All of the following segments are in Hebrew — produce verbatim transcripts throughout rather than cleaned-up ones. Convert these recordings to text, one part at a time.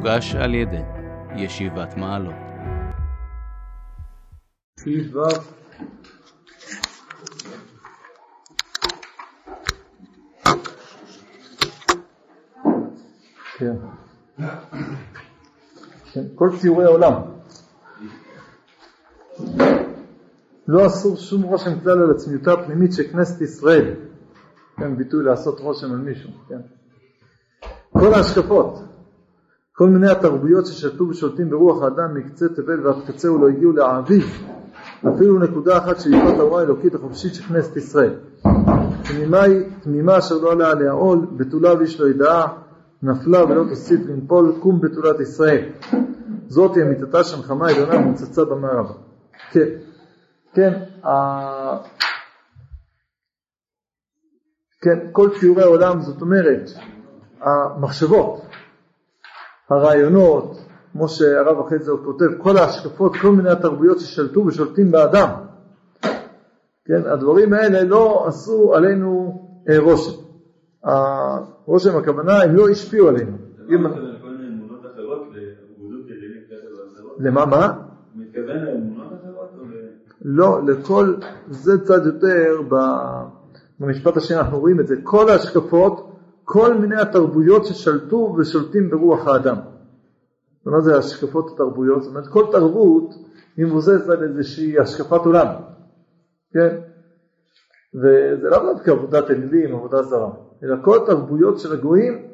הוגש על ידי ישיבת מעלות. סעיף ו'. כן. כל ציורי העולם. לא אסור שום רושם כלל על עצמיותה הפנימית שכנסת ישראל. כן, ביטוי לעשות רושם על מישהו. כן. כל ההשקפות, כל מיני התרבויות ששתו ושולטים ברוח האדם מקצה תבל ועד קצהו לא הגיעו להעביר אפילו נקודה אחת של יפת ההוראה האלוקית החופשית של כנסת ישראל. תמימה היא תמימה אשר לא עלה עליה עול, בתולה ויש לו ידעה, נפלה ולא תוסיף לנפול, קום בתולת ישראל. זאת היא אמיתתה שנחמה עליונה מוצצה במערב. כן, כן, ה... כן, כל ציורי העולם, זאת אומרת, המחשבות, הרעיונות, כמו שהרב אחרי זה הוא כותב, כל ההשקפות, כל מיני התרבויות ששלטו ושולטים באדם. כן, הדברים האלה לא עשו עלינו אה, רושם. הרושם, הכוונה, הם לא השפיעו עלינו. למה מתכוון לכל האמונות אחרות, לעבודות ידילים כאלה ואחרות? למה, מה? מתכוון לאמונות אחרות? לא, לכל, זה צד יותר במשפט השני, אנחנו רואים את זה. כל ההשקפות, כל מיני התרבויות ששלטו ושולטים ברוח האדם. מה זה השקפות התרבויות? זאת אומרת, כל תרבות היא מבוססת על איזושהי השקפת עולם. כן? וזה לא רק עבודת אלילים, עבודה זרה. אלא כל תרבויות של הגויים,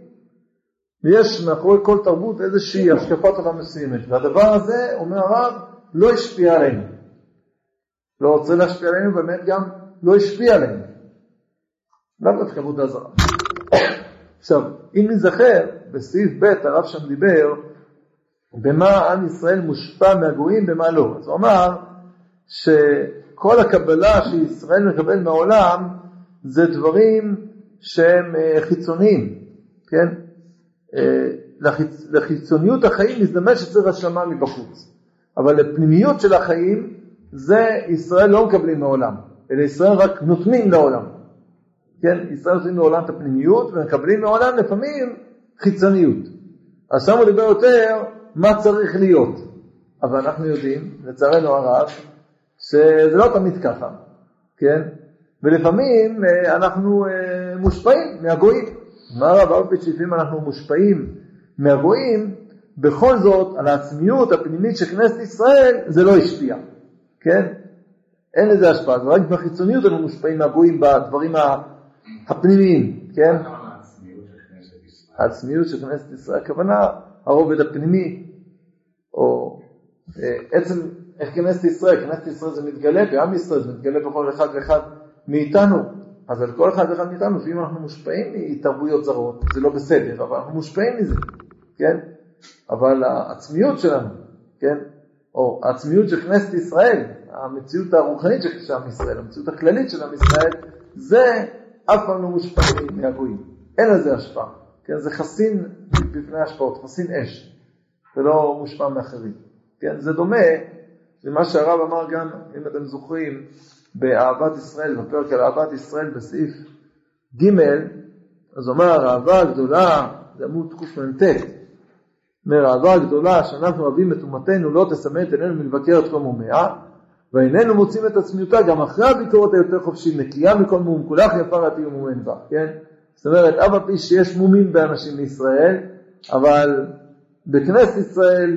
יש מאחורי כל תרבות איזושהי השקפת עולם מסוימת. והדבר הזה, אומר הרב, לא השפיע עלינו. לא רוצה להשפיע עלינו, באמת גם לא השפיע עלינו. לא רק עבודה זרה. עכשיו, אם נזכר, בסעיף ב' הרב שם דיבר, במה עם ישראל מושפע מהגויים, במה לא. אז הוא אמר, שכל הקבלה שישראל מקבל מהעולם, זה דברים שהם חיצוניים, כן? לחיצ... לחיצוניות החיים מזדמש שצריך השלמה מבחוץ. אבל לפנימיות של החיים, זה ישראל לא מקבלים מהעולם, אלא ישראל רק נותנים לעולם. כן, ישראל עושים מעולם את הפנימיות, ומקבלים מעולם לפעמים חיצוניות. אז שם הוא דיבר יותר מה צריך להיות. אבל אנחנו יודעים, לצערנו הרב, שזה לא תמיד ככה. כן? ולפעמים אנחנו מושפעים מהגויים. מה הרב הרבה שפעמים אנחנו מושפעים מהגויים, בכל זאת, על העצמיות הפנימית של כנסת ישראל, זה לא השפיע. כן? אין לזה השפעה. רק בחיצוניות אנחנו מושפעים מהגויים בדברים ה... הפנימיים, כן? העצמיות של כנסת ישראל, הכוונה הרובד הפנימי, או עצם, איך כנסת ישראל, כנסת ישראל זה מתגלה, בעם ישראל זה מתגלה בכל אחד ואחד מאיתנו, אז על כל אחד ואחד מאיתנו, ואם אנחנו מושפעים מתרבויות זרות, זה לא בסדר, אבל אנחנו מושפעים מזה, כן? אבל העצמיות שלנו, כן? או העצמיות של כנסת ישראל, המציאות הרוחנית של עם ישראל, המציאות הכללית של עם ישראל, זה אף פעם לא מושפעים מהגויים. אין לזה השפעה. כן? זה חסין בפני השפעות, חסין אש. זה לא מושפע מאחרים. כן? זה דומה למה שהרב אמר גם, אם אתם זוכרים, באהבת ישראל, בפרק על אהבת ישראל בסעיף ג', אז אומר, האהבה הגדולה, זה עמוד קמ"ט, אומר, האהבה הגדולה, שאנחנו אוהבים את אומתנו, לא תסמא את עינינו מלבקר את כל מומיה, ואיננו מוצאים את עצמיותה גם אחרי הביקורת היותר חופשית, נקייה מכל מום, כולך יפה רתי ומומן בה, כן? זאת אומרת, אף על פי שיש מומים באנשים בישראל, אבל בכנסת ישראל,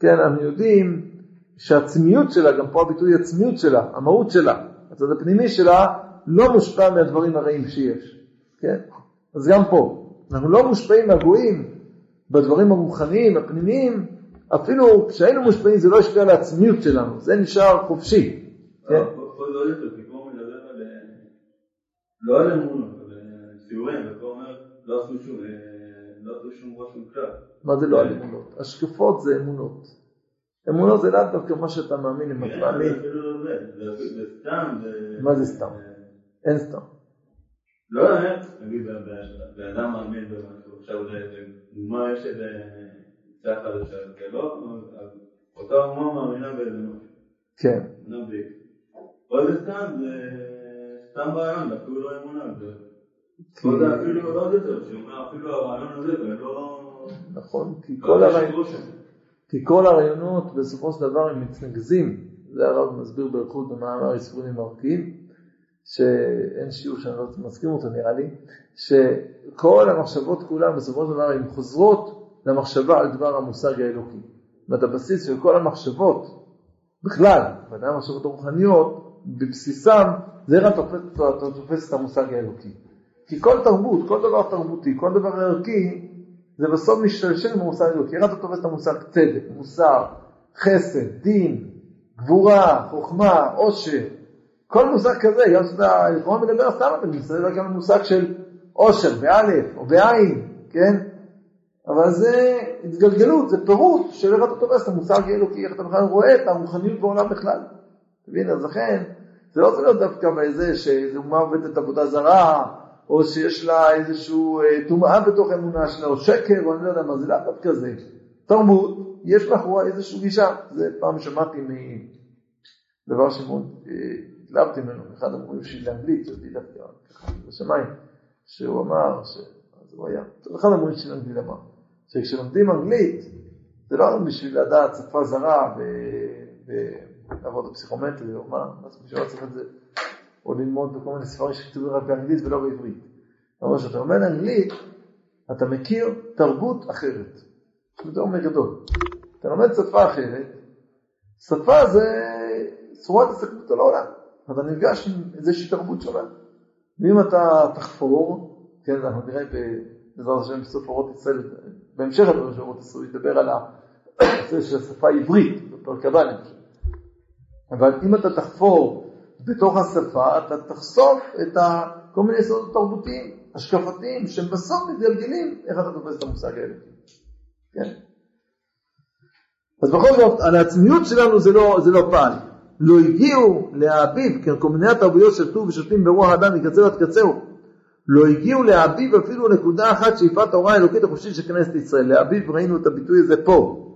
כן, אנחנו יודעים שהעצמיות שלה, גם פה הביטוי עצמיות שלה, המהות שלה, הצד הפנימי שלה, לא מושפע מהדברים הרעים שיש, כן? אז גם פה, אנחנו לא מושפעים מהגויים בדברים הרוחניים, הפנימיים, אפילו כשהיינו מושפעים זה לא השפיע על העצמיות שלנו, זה נשאר חופשי. לא, כל זה עוד יותר, כי כמו מדבר על... לא על אמונות, אבל ציורים, ופה אומר, לא עשו שום, לא עשו שום ראש מוקלט. מה זה לא על אמונות? השקפות זה אמונות. אמונות זה לאו דווקא מה שאתה מאמין, אם אתה מאמין. זה סתם, זה... מה זה סתם? אין סתם. לא, אין. נגיד, באדם מאמין, עכשיו זה... מה יש את... זה החדשה, זה לא, אז אותה אומה מאמינה באלוהים. כן. נביא. עוד סתם, זה סתם בעיון, זה אפילו לא אמונה. זה אפילו לא יותר, שאומר אפילו הרעיון הזה, זה לא... נכון? כי כל הרעיונות בסופו של דבר הם מתנגזים, זה הרב מסביר ברכות במאמר יספורים מרקיעים, שאין שיעור שאני לא מסכים אותו נראה לי, שכל המחשבות כולן בסופו של דבר הן חוזרות למחשבה על דבר המושג האלוקי. זאת הבסיס של כל המחשבות בכלל, ודאי המחשבות הרוחניות, בבסיסם זה רק תופס את המושג האלוקי. כי כל תרבות, כל דבר תרבותי, כל דבר ערכי, זה בסוף משתלשל במושג האלוקי. רק תופס את המושג צדק, מוסר, חסד, דין, גבורה, חוכמה, עושר. כל מושג כזה, גם שאתה יכולה מדבר סתם, אתה מסתדר גם למושג של עושר, באלף או בעין, כן? אבל זה התגלגלות, זה פירוט של איך אתה תופס את המושג האלוקי, איך אתה בכלל רואה את הרוחניות בעולם בכלל. תבין, אז לכן, זה לא צריך להיות דווקא באיזה שאומה עובדת עבודה זרה, או שיש לה איזשהו תומעה בתוך אמונה שלה, או שקר, או אני לא יודע מה, זה לא עבד כזה. תרבות, יש מאחורה איזשהו גישה, זה פעם שמעתי מדבר שמוד, התלבתי ממנו, אחד המורים שלי לאנגלית, שעודי דווקא ככה בשמיים, שהוא אמר, אז הוא היה, אחד המורים שלי לאנגלית אמר, שכשלומדים אנגלית, זה לא בשביל לדעת שפה זרה, לעבוד הפסיכומטרי, או מה, אז בשביל לעשות את זה, או ללמוד בכל מיני ספרים שכתובים רק באנגלית ולא בעברית. אבל כשאתה לומד אנגלית, אתה מכיר תרבות אחרת. זה אומר גדול. אתה לומד שפה אחרת, שפה זה צורת הסתכלות על העולם. אתה נפגש עם איזושהי תרבות שונה. ואם אתה תחפור, כן, אנחנו נראה בעזרת השם בסוף אורות ישראל, בהמשך הדברים של אורות ישראל, ידבר על זה של השפה העברית, בפרק הבא למשל. אבל אם אתה תחפור בתוך השפה, אתה תחשוף את כל מיני יסודות התרבותיים, השקפתיים, שבסוף מתגלגלים, איך אתה תופס את המושג האלה. כן? אז בכל זאת, על העצמיות שלנו זה לא, זה לא פעל. לא הגיעו להאביב, כן, כל מיני התרבויות שתו ושותים ברוח האדם מקצר עד קצרו. לא הגיעו להאביב אפילו נקודה אחת שאיפת ההוראה האלוקית החופשית של כנסת ישראל. להאביב, ראינו את הביטוי הזה פה,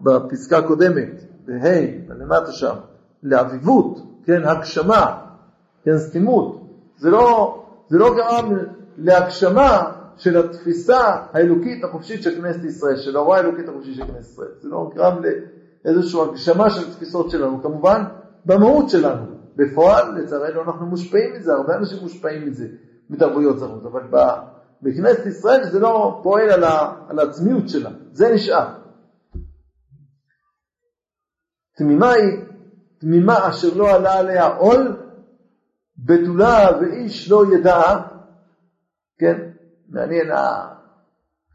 בפסקה הקודמת, בהי, בלמטה שם, לאביבות. כן, הגשמה, כן, סתימות. זה לא, זה לא גרם להגשמה של התפיסה האלוקית החופשית של כנסת ישראל, של ההוראה האלוקית החופשית של כנסת ישראל. זה לא גרם לאיזושהי הגשמה של התפיסות שלנו. כמובן, במהות שלנו. בפועל, לצערנו, אנחנו מושפעים מזה, הרבה אנשים מושפעים מזה, מתרבויות זרות. אבל בכנסת ישראל זה לא פועל על, ה, על העצמיות שלה. זה נשאר. תמימה היא תמימה אשר לא עלה עליה עול, בתולה ואיש לא ידע, כן? מעניין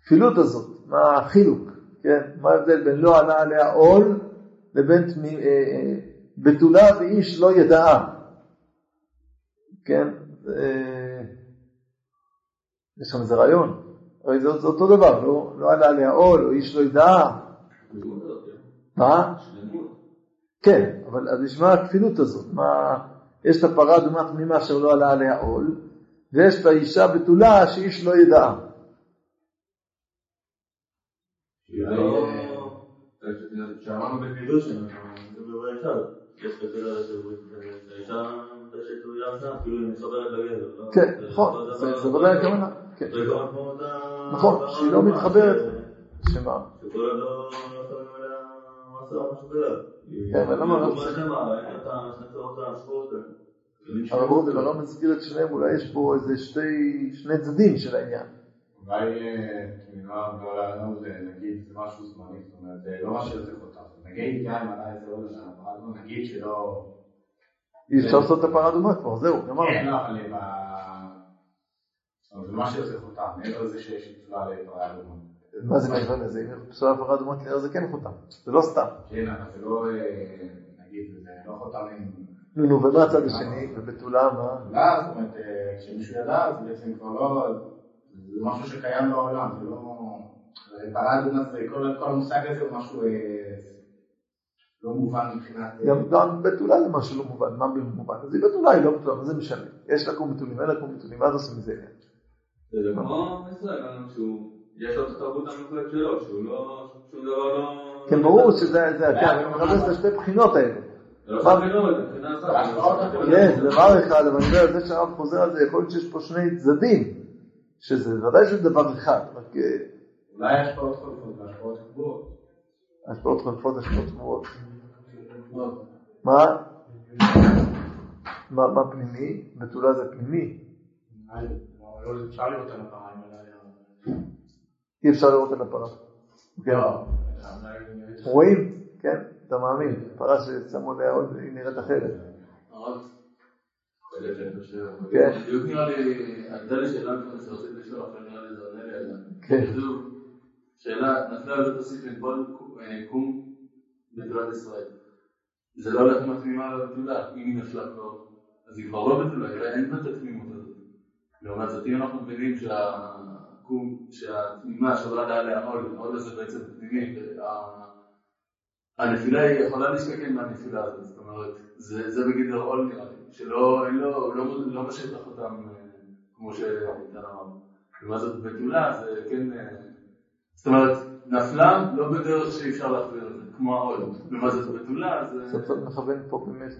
הפילות הזאת, מה החילוק, כן? מה ההבדל בין לא עלה עליה עול, לבין תמימה, בתולה ואיש לא ידע, כן? יש שם איזה רעיון, הרי זה אותו דבר, לא עלה עליה עול, או איש לא ידע. מה? כן, אבל אז נשמע הכפילות הזאת, מה, יש את הפרה דומה תמימה שלא עלה עליה עול, ויש את האישה בתולה שאיש לא ידעה. כשאמרנו בפירוש, זה בבוא אישה, יש כתולה שהאישה שתולה עשה, כאילו היא מתחברת לגבר. כן, נכון, זה בוודאי הכוונה. נכון, שהיא לא מתחברת. שמה? שכולה לא תמימה לה מעשה המשבלת. אבל בואו זה לא מזכיר את שניהם, אולי יש פה איזה שני צדדים של העניין. אולי תמימה בעולנו זה נגיד זה משהו זמני, זאת אומרת זה לא משהו יוצא אותה, נגיד גם אם עלה איזה עוד שנה, אבל נגיד שלא אי אפשר לעשות את הפרדומה כבר, זהו, אמרנו. כן, לא, אבל זה מה שיוצא אותה, מעבר זה שיש תפלה לפרדומה. מה זה מעבר לזה? אם יש פסולה פרדומה כנראה זה כן חותם, זה לא סתם. כן, אבל זה לא, נגיד, זה לא חותמים. נו, נו, ומה הצד השני? ובתולה, מה? לא, זאת אומרת, כשמישהו ידע, זה בעצם כבר לא, זה משהו שקיים בעולם, זה לא, פרדומה זה, כל המושג הזה הוא משהו לא מובן מבחינת... גם בתולה זה משהו לא מובן, מה במובן? אז היא בתולה, היא לא בתולה, מה זה משנה? יש לקום בתולים, אין לקום בתולים, מה זה עושה מזה? זה לא מסוים, אבל כשהוא... יש לו את התרבות המוחלט שלו, שהוא לא... שום דבר לא... כן, ברור שזה... אני מחפש את השתי בחינות האלה. זה לא חייב לראות, זה בחינה אחת. כן, דבר אחד, אבל אני יודע, זה שהרב חוזר על זה, יכול להיות שיש פה שני צדדים, שזה ודאי שזה דבר אחד, רק אולי השפעות חולפות והשפעות קבועות. השפעות חולפות והשפעות קבועות. מה? מה פנימי? בתולה זה פנימי. לא אפשר לראות על הפרה. אי אפשר לראות על הפרה. רואים? כן, אתה מאמין. פרה ששמו לה עוד היא נראית אחרת. כן. בדיוק נראה לי, הייתה לי שאלה ככה שרצית לשאול, אבל נראה לי זה עונה לי על זה. כן. שאלה, נפלה הזאת עשית לנבול קום בתולת ישראל. זה לא הולך מתמימה בתולה, אם היא נפלה כבר. אז היא כבר לא בתולה, אלא אין בה תתמימות הזאת. לעומת זאת, אם אנחנו מבינים שהקום, שהתמימה שעולה לה להעול, העול הזה בעצם תמימי, הנפילה היא יכולה להשתקן מהנפילה הזאת, זאת אומרת, זה בגדר עול נראה לי. שלא, לא משטח אותם כמו שאתה אמר. ומה זאת בתולה, זה כן, זאת אומרת, נפלה לא בדרך שאי אפשר להחביר את זה, כמו העול. ומה זאת בתולה, זה... סוף סוף מכוון פה באמת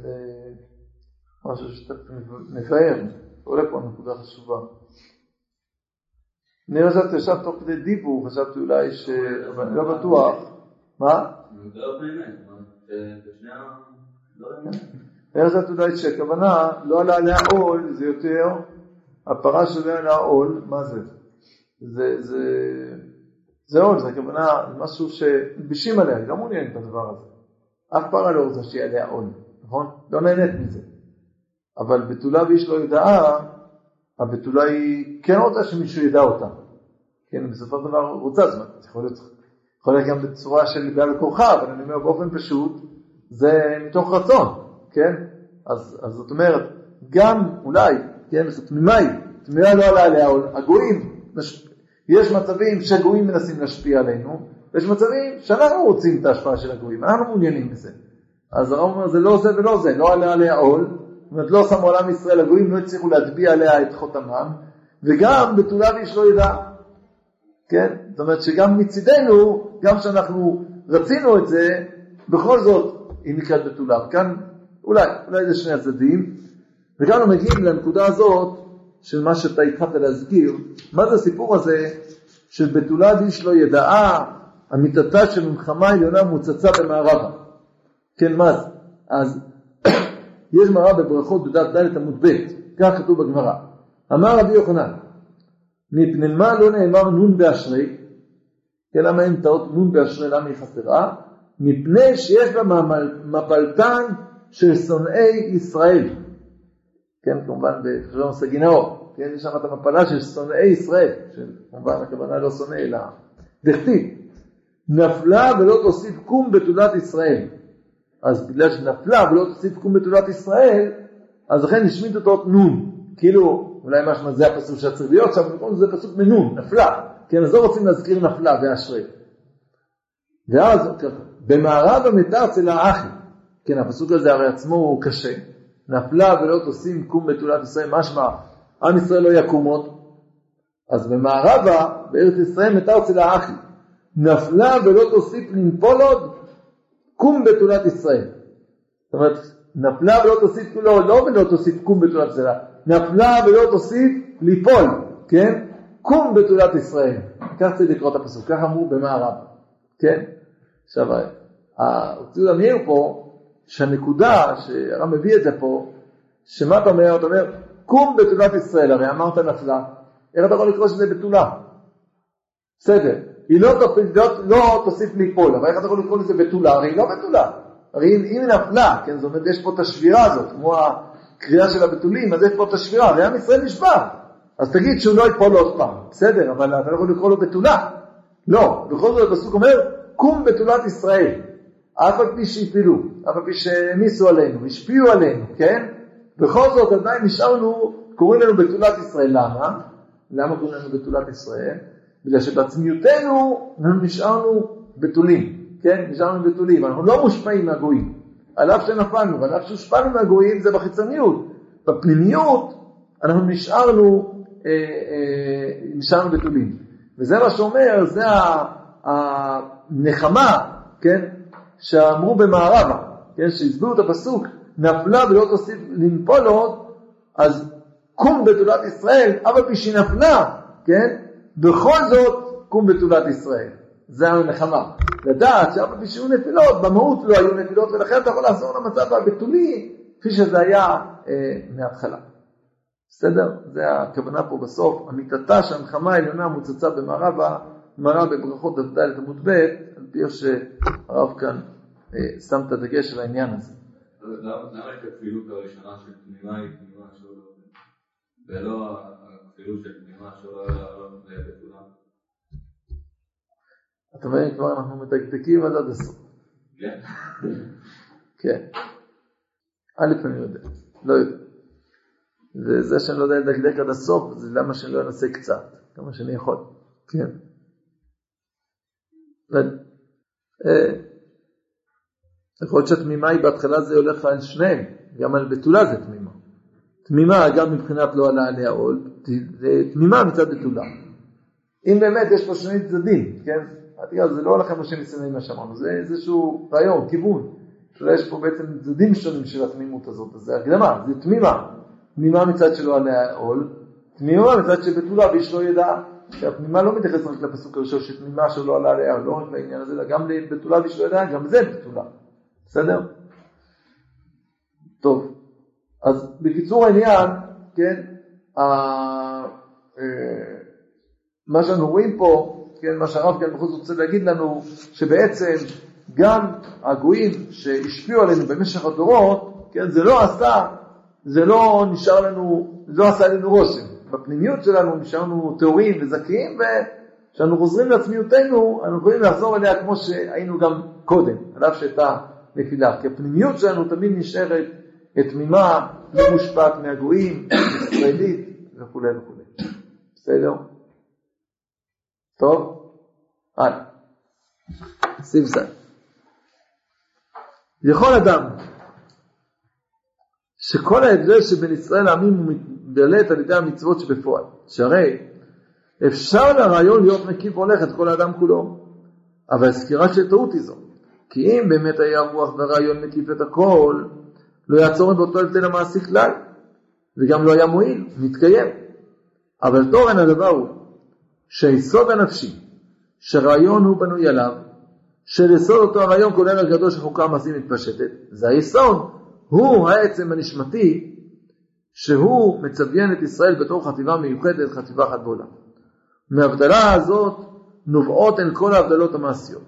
למשהו שאתה מתאר. עולה פה נקודה חשובה. אני חשבתי, ישב תוך כדי דיבור, חשבתי אולי ש... אבל לא בטוח. מה? זה לא באמת, בשני ה... לא באמת. אז את יודעת שהכוונה לא עלה עליה עול, זה יותר, הפרה שעולה עליה עול, מה זה? זה, זה, זה עול, זה הכוונה, משהו שבשים עליה, היא לא מעוניינת בדבר הזה. אף פרה לא רוצה שיהיה עליה עול, נכון? לא נהנית מזה. אבל בתולה ואיש לא יודעה, הבתולה היא כן רוצה שמישהו ידע אותה. כן, בסופו של דבר רוצה, זאת אומרת, יכול להיות, יכול להיות גם בצורה של בעל הכוחה, אבל אני אומר באופן פשוט, זה מתוך רצון. כן? אז, אז זאת אומרת, גם אולי, כן, זאת תמימה היא, תמימה לא עלה עליה, הגויים, נש... יש מצבים שגויים מנסים להשפיע עלינו, ויש מצבים שאנחנו רוצים את ההשפעה של הגויים, אנחנו מעוניינים בזה. אז הרב אומר, זה לא זה ולא זה, לא עלה עליה עול, זאת אומרת, לא שמו עולם ישראל, הגויים לא הצליחו להטביע עליה את חותמם, וגם בתולה ואיש לא ידע, כן? זאת אומרת שגם מצידנו, גם שאנחנו רצינו את זה, בכל זאת, היא נקראת בתולה. כאן, אולי, אולי זה שני הצדדים, וכאן אנחנו מגיעים לנקודה הזאת של מה שאתה התחלת להזכיר, מה זה הסיפור הזה של בתולה איש לא ידעה, אמיתתה של מלחמה עליונה מוצצה במערבה. כן, מה זה? אז יש מראה בברכות בדף ד' עמוד ב', כך כתוב בגמרא. אמר רבי יוחנן, מפני מה לא נאמר נון באשרי, כן, למה אין תאות נון באשרי, למה היא חסרה? מפני שיש בה מפלתן של שונאי ישראל. כן, כמובן, בחשבון סגינאו, כן, יש שם את המפלה של שונאי ישראל, שכמובן הכוונה לא שונא, אלא דכתיב, נפלה ולא תוסיף קום בתולת ישראל. אז בגלל שנפלה ולא תוסיף קום בתולת ישראל, אז לכן נשמיט אותו נון. כאילו, אולי משמע זה הפסוק שצריך להיות שם, זה פסוק מנון, נפלה. כן, אז לא רוצים להזכיר נפלה ואשרי. ואז, במערב המתרץ אל האחי, כן, הפסוק הזה הרי עצמו הוא קשה. נפלה ולא תושים קום בתולת ישראל, משמע, עם ישראל לא יקום עוד. אז במערבה, בארץ ישראל מתר אצל האחי. נפלה ולא תוסיף לנפול עוד, קום בתולת ישראל. זאת אומרת, נפלה ולא תוסיף, לא, לא ולא תוסיף קום בתולת ישראל. נפלה ולא תוסיף ליפול, כן? קום בתולת ישראל. כך צריך לקרוא את הפסוק, כך אמרו במערבה. כן? עכשיו, הוצאו להמיר פה, שהנקודה שהרם מביא את זה פה, שמה אתה אומר? אתה אומר, קום בתולת ישראל, הרי אמרת נפלה, איך אתה יכול לקרוא שזה בתולה? בסדר, היא לא, לא, לא תוסיף ליפול, אבל איך אתה יכול לקרוא לזה בתולה? הרי היא לא בתולה, הרי אם היא נפלה, כן, זאת אומרת, יש פה את השבירה הזאת, כמו הקריאה של הבתולים, אז יש פה את השבירה, הרי עם ישראל נשבע, אז תגיד שהוא לא יפול עוד פעם, בסדר, אבל אתה לא יכול לקרוא לו בתולה, לא, בכל זאת הפסוק אומר, קום בתולת ישראל, אף על פי שהפילו, אף על פי שהמיסו עלינו, השפיעו עלינו, כן? בכל זאת, עדיין נשארנו, קוראים לנו בתולת ישראל. למה? למה קוראים לנו בתולת ישראל? בגלל שבעצמיותנו, אנחנו נשארנו בתולים, כן? נשארנו בתולים, אנחנו לא מושפעים מהגויים. על אף שנפלנו, ועל אף שהושפענו מהגויים, זה בחיצוניות. בפנימיות, אנחנו נשארנו, אה, אה, נשארנו בתולים. וזה מה שאומר, זה הנחמה, כן? שאמרו במערבה, כן, שהסבירו את הפסוק, נפלה ולא תוסיף לנפול עוד, אז קום בתולת ישראל, אבל פי שנפלה, כן, בכל זאת, קום בתולת ישראל. זה המנחמה. לדעת שאף פי שיהיו נפילות, במהות לא היו נפילות, ולכן אתה יכול לעזור למצב הבטולי, כפי שזה היה אה, מההתחלה. בסדר? זה הכוונה פה בסוף. אמיתתה שהנחמה העליונה מוצצה במערבה, מראה בברכות ד' עמוד ב', על פי איך שהרב כאן אה, שם את הדגש על העניין הזה. למה את הפעילות הראשונה של פנימה היא פנימה שלא ולא הפעילות של פנימה שלא היה בכולם? אתה אומר, כבר אנחנו מתקתקים עד עד הסוף. כן. כן. א' אני יודע, לא יודע. וזה שאני לא יודע לדקדק עד הסוף, זה למה שאני לא אנסה קצת, כמה שאני יכול. כן. יכול להיות שהתמימה היא בהתחלה זה הולך על שניהם, גם על בתולה זה תמימה. תמימה גם מבחינת לא עלה עליה עול, זה תמימה מצד בתולה. אם באמת יש פה שני צדדים, כן? זה לא הולך עם השם מסנאים מה שאמרנו, זה איזשהו רעיון, כיוון. יש פה בעצם צדדים שונים של התמימות הזאת, אז זה הקדמה, זה תמימה. תמימה מצד שלא עליה עול, תמימה מצד שבתולה ואיש לא ידע, שהתמימה לא מתייחס רק לפסוק הראשון, שתמימה שלא עלה עליה, לא רק לעניין הזה, גם לבתולה ואיש לא ידע, גם זה בתולה. בסדר? טוב. אז בקיצור העניין, כן, מה שאנחנו רואים פה, כן, מה שהרב כאן בחוץ רוצה להגיד לנו, שבעצם גם הגויים שהשפיעו עלינו במשך הדורות, כן, זה לא עשה, זה לא נשאר לנו, זה לא עשה עלינו רושם. בפנימיות שלנו נשארנו תיאוריים וזכיים, וכשאנו חוזרים לעצמיותנו, אנחנו יכולים לחזור אליה כמו שהיינו גם קודם, עליו שהייתה נפילה. כי הפנימיות שלנו תמיד נשארת תמימה, לא מושפעת מהגויים, ישראלית וכו' וכו'. בסדר? טוב? הלאה. סעיף ז'. יכול אדם שכל ההבדל שבין ישראל לעמים הוא מתגלית על ידי המצוות שבפועל. שהרי אפשר לרעיון להיות מקיף הולך את כל האדם כולו, אבל הסקירה של טעות היא זו. כי אם באמת היה רוח ורעיון מקיף את הכל, לא יעצור את אותו הבדל המעשי כלל, וגם לא היה מועיל, מתקיים. אבל תורן הדבר הוא, שהיסוד הנפשי, שרעיון הוא בנוי עליו, שליסוד אותו הרעיון כולל הגדול שחוקה המעשי מתפשטת, זה היסוד, הוא העצם הנשמתי, שהוא מצביין את ישראל בתור חטיבה מיוחדת, חטיבה אחת בעולם. מההבדלה הזאת נובעות אל כל ההבדלות המעשיות.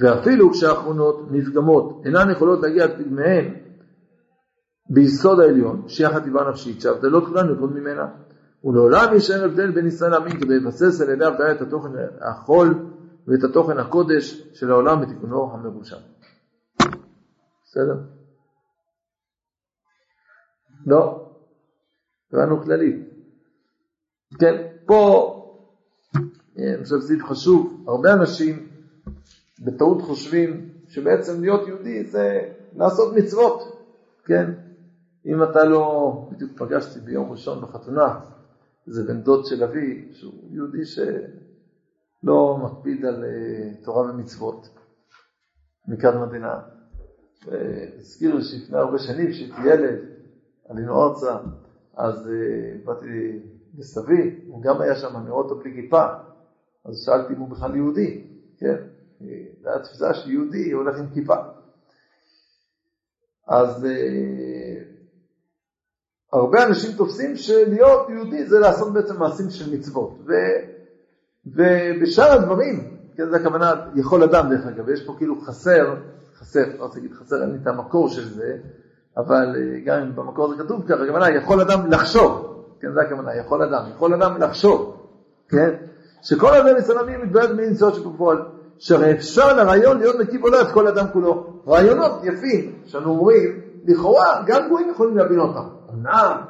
ואפילו כשהאחרונות נפגמות, אינן יכולות להגיע עד פגמיהן ביסוד העליון, שהיא החטיבה הנפשית, שההבדלות כולן נובעות ממנה. ולעולם יישאר הבדל בין ישראל לעמים כדי לבסס על ידי הבדלה את התוכן החול ואת התוכן הקודש של העולם בתיקונו המרושם. בסדר? לא. הבנו כללית. כן, פה אני חושב שזה חשוב. הרבה אנשים בטעות חושבים שבעצם להיות יהודי זה לעשות מצוות. כן? אם אתה לא, בדיוק פגשתי ביום ראשון בחתונה, זה בן דוד של אבי, שהוא יהודי שלא מקפיד על תורה ומצוות, מכאן מדינה. הזכיר שפני הרבה שנים, כשהייתי ילד, עלינו ארצה, אז באתי לסבי, הוא גם היה שם, אני רואה אותו בלי כיפה, אז שאלתי אם הוא בכלל יהודי, כן? זה היה תפיסה שיהודי הולך עם כיפה. אז הרבה אנשים תופסים שלהיות יהודי זה לעשות בעצם מעשים של מצוות. ו, ובשאר הדברים, כן, זה הכוונה, יכול אדם דרך אגב, יש פה כאילו חסר, חסר, לא רוצה להגיד חסר, אין לי את המקור של זה, אבל גם אם במקור זה כתוב ככה, הכוונה, יכול אדם לחשוב, כן, זה הכוונה, יכול אדם, יכול אדם לחשוב, כן, שכל אדם מסלמים מתבלד מניסות שבפועל, שהרי אפשר לרעיון להיות מקיף עולה את כל אדם כולו. רעיונות יפים, שאנו אומרים, לכאורה, גם גויים יכולים להבין אותם. נעם,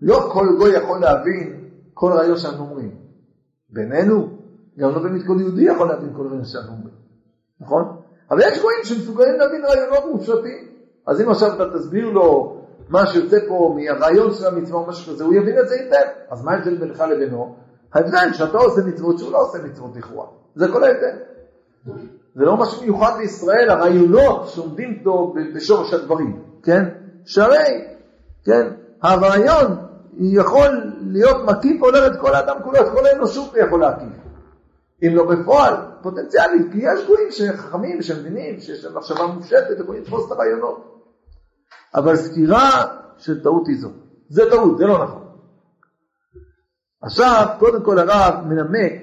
לא כל גוי יכול להבין כל רעיון שאנחנו אומרים. בינינו, גם לא באמת כל יהודי יכול להבין כל רעיון שאנחנו אומרים. נכון? אבל יש גויים שמסוגלים להבין רעיונות מופשטים. אז אם עכשיו אתה תסביר לו מה שיוצא פה מהרעיון של המצווה או משהו כזה, הוא יבין את זה היטב. אז מה ההבדל בינך לבינו? ההבדל שאתה עושה מצוות שהוא לא עושה מצוות לכאורה. זה כל ההבדל. זה לא משהו מיוחד לישראל, הרעיונות שעומדים פה בשורש הדברים. כן? שהרי, כן? הרעיון יכול להיות מקיף עולה את כל האדם כולו, את כל האנושות יכול להקיף. אם לא בפועל, פוטנציאלית, כי יש גויים שחכמים, שמבינים, שיש להם מחשבה מופשטת, וגויים תפוס את הרעיונות. אבל סתירה של טעות היא זו. זה טעות, זה לא נכון. עכשיו, קודם כל הרב מנמק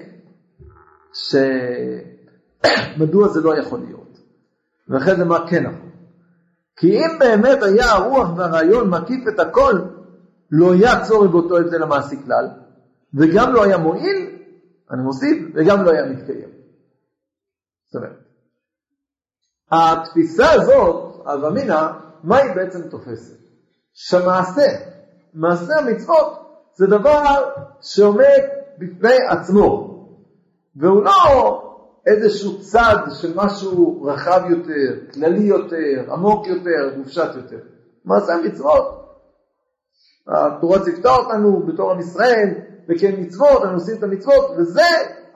שמדוע זה לא יכול להיות. ואחרי זה מה כן נכון. כי אם באמת היה הרוח והרעיון מקיף את הכל, לא היה צורך באותו הבדל המעשי כלל, וגם לא היה מועיל, אני מוסיף, וגם לא היה מתקיים. זאת אומרת, התפיסה הזאת, אז אמינה, מה היא בעצם תופסת? שמעשה, מעשה המצוות, זה דבר שעומד בפני עצמו, והוא לא איזשהו צד של משהו רחב יותר, כללי יותר, עמוק יותר, מופשט יותר. מעשה המצוות, התורה ציוותה אותנו בתור עם ישראל, וכן מצוות, אנחנו עושים את המצוות, וזה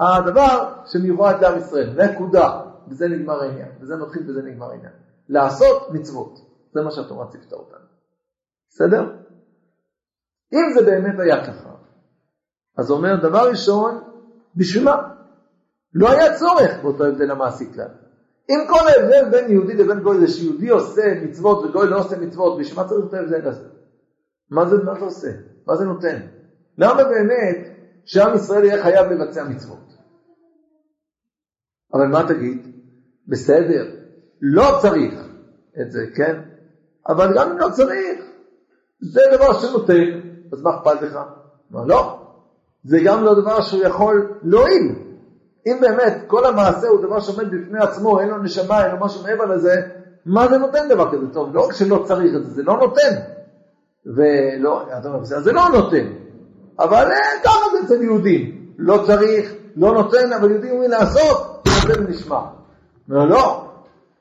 הדבר שמיוחד לעם ישראל, נקודה, וזה נגמר העניין, וזה מתחיל וזה נגמר העניין. לעשות מצוות, זה מה שהתורה ציוותה אותנו. בסדר? אם זה באמת היה ככה, אז אומר, דבר ראשון, בשביל מה? לא היה צורך באותו הבדל המעשי כלל. אם כל ההבדל בין יהודי לבין גוי זה שיהודי עושה מצוות וגוי לא עושה מצוות, בשביל מה צריך את ההבדל הזה? מה זה, מה זה עושה? מה זה נותן? למה באמת שעם ישראל יהיה חייב לבצע מצוות? אבל מה תגיד? בסדר, לא צריך את זה, כן? אבל גם אם לא צריך, זה דבר שנותן, אז מה אכפת לך? מה לא? זה גם לא דבר שהוא יכול להועיל. אם באמת כל המעשה הוא דבר שעומד בפני עצמו, אין לו נשמה, אין לו משהו מעבר לזה, מה זה נותן דבר כזה? טוב, לא רק שלא צריך את זה, זה לא נותן. ולא, זה לא נותן. אבל ככה זה אצל יהודים. לא צריך, לא נותן, אבל יהודים מי לעשות, זה נשמע. לא,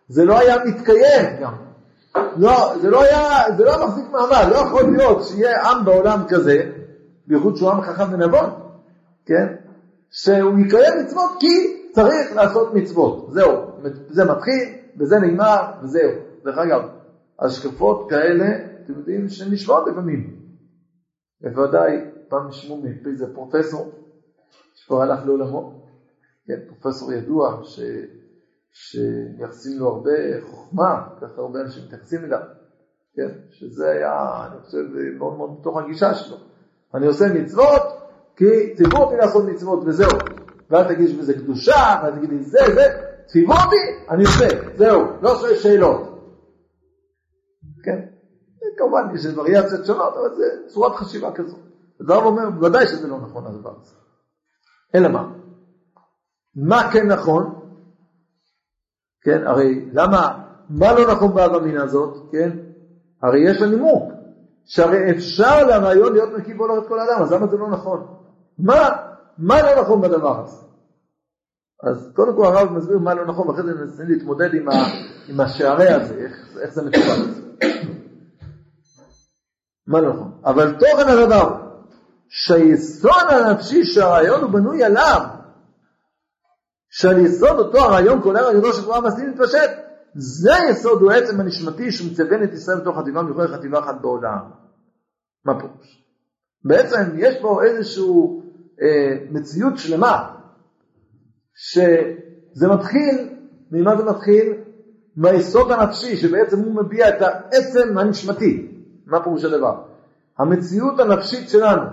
זה לא היה מתקיים גם. לא, זה לא היה, זה לא מחזיק מעמד, לא יכול להיות שיהיה עם בעולם כזה, בייחוד שהוא עם חכם ונבון, כן? שהוא יקיים מצוות כי צריך לעשות מצוות. זהו, זה מתחיל, וזה נגמר, וזהו. דרך אגב, השקפות כאלה, אתם יודעים שנשמעות לפעמים. בוודאי, פעם נשמעו מפי איזה פרופסור, שפה הלך לעולמו, כן, פרופסור ידוע ש... שיחסים לו הרבה חוכמה, ככה הרבה אנשים מתייחסים אליו, כן? שזה היה, אני חושב, מאוד מאוד בתוך הגישה שלו. אני עושה מצוות, כי ציוו אותי לעשות מצוות, וזהו. ואל תגיד שזה קדושה, ואל תגיד לי זה, זה, ציוו אותי, אני עושה, זהו, לא שואל שאלות. כן? כמובן, יש וריאציות שונות, אבל זה צורת חשיבה כזו. הדבר אומר, בוודאי שזה לא נכון הדבר הזה. אלא מה? מה כן נכון? כן, הרי למה, מה לא נכון בהווה מן הזאת, כן? הרי יש לנימוק, שהרי אפשר לרעיון להיות מקיף ולא את כל האדם, אז למה זה לא נכון? מה, מה לא נכון בדבר הזה? אז קודם כל הרב מסביר מה לא נכון, ואחרי זה ננסה להתמודד עם, ה, עם השערי הזה, איך, איך זה מקובל לזה. מה לא נכון? אבל תוכן הדבר, שהיסוד הנפשי שהרעיון הוא בנוי עליו, שעל יסוד אותו הרעיון כל הרעיונו שכבר המסלין מתפשט, זה יסוד הוא עצם הנשמתי שמצוון את ישראל בתוך חטיבה מיוחדת חטיבה אחת בעולם. מה פרוש? בעצם יש פה איזשהו אה, מציאות שלמה, שזה מתחיל, ממה זה מתחיל? מהיסוד הנפשי, שבעצם הוא מביע את העצם הנשמתי. מה פרוש הדבר? המציאות הנפשית שלנו,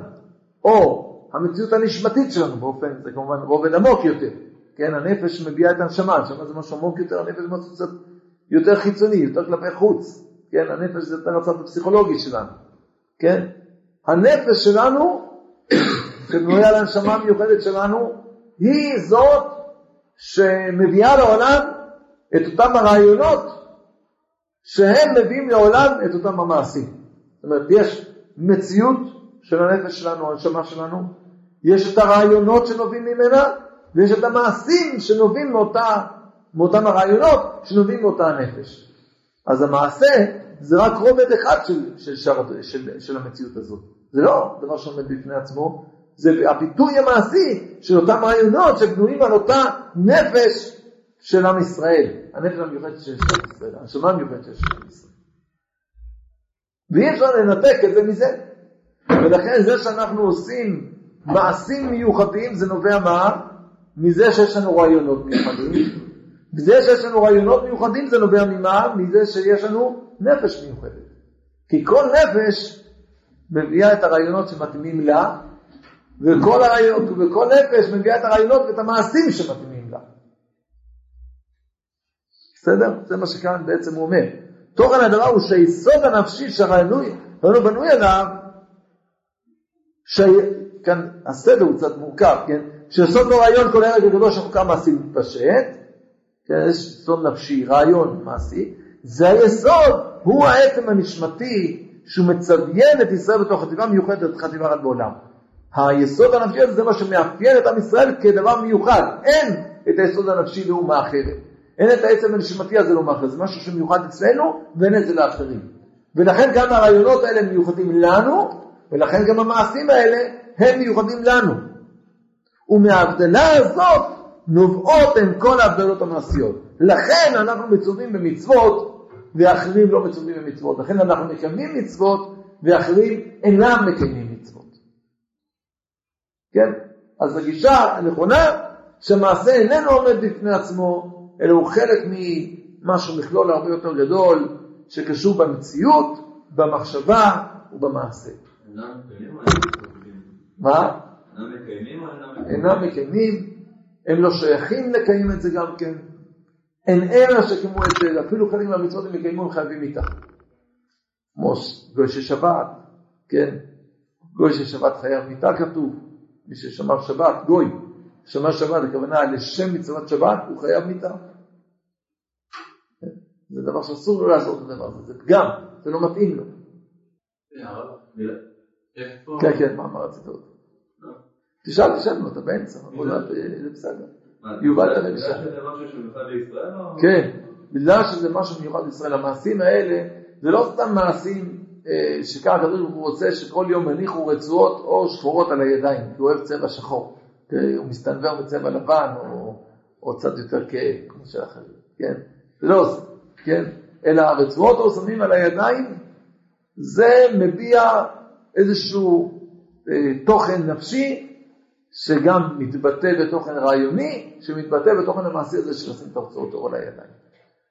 או המציאות הנשמתית שלנו, באופן, זה כמובן רובד עמוק יותר, כן, הנפש מביאה את הנשמה, הנשמה זה משהו עמוק יותר, הנפש זה משהו קצת יותר חיצוני, יותר כלפי חוץ, כן, הנפש זה יותר הצד הפסיכולוגי שלנו, כן, הנפש שלנו, שבנויה על הנשמה המיוחדת שלנו, היא זאת שמביאה לעולם את אותם הרעיונות, שהם מביאים לעולם את אותם המעשים. זאת אומרת, יש מציאות של הנפש שלנו, הנשמה שלנו, יש את הרעיונות שנובעים ממנה, ויש את המעשים שנובעים מאותה, מאותם הרעיונות שנובעים מאותה הנפש. אז המעשה זה רק רובד אחד של, של, של, של, של המציאות הזאת. זה לא דבר שעומד בפני עצמו, זה הביטוי המעשי של אותם רעיונות שבנויים על אותה נפש של עם ישראל. הנפש המיוחדת של ישראל, הנשמה המיוחדת של ישראל. ואי אפשר לנתק את זה מזה. ולכן זה שאנחנו עושים מעשים מיוחדים, זה נובע מה? מזה שיש לנו רעיונות מיוחדים. בזה שיש לנו רעיונות מיוחדים זה נובע ממה? מזה שיש לנו נפש מיוחדת. כי כל נפש מביאה את הרעיונות שמתאימים לה, וכל הרעיונות, וכל נפש מביאה את הרעיונות ואת המעשים שמתאימים לה. בסדר? זה מה שכאן בעצם הוא אומר. תוכן הדבר הוא שהיסוד הנפשי שהרעיונות בנוי עליו, שכאן הסדר הוא קצת מורכב, כן? שיסוד לא רעיון כל הרג וגדוש החוקה מעשי מתפשט, כן? יש יסוד נפשי, רעיון מעשי, זה היסוד, הוא העצם הנשמתי, שהוא מצביין את ישראל בתוך חטיבה מיוחדת, חטיבה אחת בעולם. היסוד הנפשי הזה זה מה שמאפיין את עם ישראל כדבר מיוחד. אין את היסוד הנפשי לאומה אחרת. אין את העצם הנשמתי הזה לאומה אחרת. זה משהו שמיוחד אצלנו ואין את זה לאחרים. ולכן גם הרעיונות האלה מיוחדים לנו, ולכן גם המעשים האלה הם מיוחדים לנו. ומההבדלה הזאת נובעות הן כל ההבדלות המעשיות. לכן אנחנו מצווים במצוות, ואחרים לא מצווים במצוות. לכן אנחנו מקיימים מצוות, ואחרים אינם מקיימים מצוות. כן? אז הגישה הנכונה, שמעשה איננו עומד בפני עצמו, אלא הוא חלק ממשהו מכלול הרבה יותר גדול, שקשור במציאות, במחשבה ובמעשה. אינם מקיימים או אינם מקיימים? מה? אינם מקיימים או אינם מקיימים? אינם מקיימים, הם לא שייכים לקיים את זה גם כן. אין אלא שקיימו את זה, אפילו חלק מהמצוות הם מקיימו, הם חייבים איתה. מוס, גוי ששבת, כן? גוי ששבת חייב מיתה כתוב, מי ששמר שבת, גוי, שמר שבת, הכוונה לשם מצוות שבת, הוא חייב מיתה. זה דבר שאסור לו לעשות את הדבר הזה, זה פגם, זה לא מתאים לו. כן, כן, מה אמר הציטוט? תשאל, תשאלנו, אתה באמצע, זה בסדר. יובל תראה משהו. בגלל שזה משהו שמיוחד לישראל? כן, בגלל שזה משהו מיוחד לישראל, המעשים האלה, זה לא סתם מעשים שכך הקדוש ברוך הוא רוצה שכל יום הניחו רצועות או שחורות על הידיים, כי הוא אוהב צבע שחור, הוא מסתנבר בצבע לבן או קצת יותר כהה, כמו שאחר, כן, זה לא עושה, כן, אלא הרצועות או שמים על הידיים, זה מביע איזשהו תוכן נפשי, שגם מתבטא בתוכן רעיוני, שמתבטא בתוכן המעשי הזה שרשים את הרצועות אור על הידיים.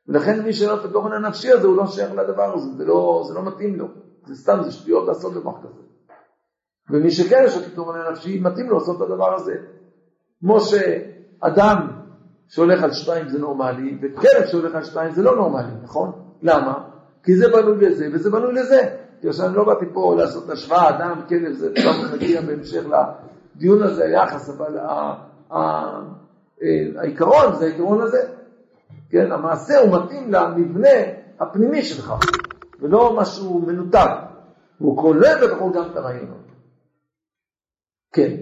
ולכן מי שאינו את התוכן הנפשי הזה, הוא לא שייך לדבר הזה, זה לא, זה לא מתאים לו. זה סתם, זה שטויות לעשות דבר כזה. ומי שכן יש את התוכן הנפשי, מתאים לו לעשות את הדבר הזה. כמו שאדם שהולך על שתיים זה נורמלי, וכלב שהולך על שתיים זה לא נורמלי, נכון? למה? כי זה בנוי לזה וזה בנוי לזה. כי עכשיו אני לא באתי פה לעשות השוואה, אדם, כלב, זה כבר מגיע בהמשך ל... דיון הזה היחס, אבל העיקרון זה העיקרון הזה. כן, המעשה הוא מתאים למבנה הפנימי שלך, ולא משהו מנותק. הוא כולל בתוכו גם את הרעיונות. כן.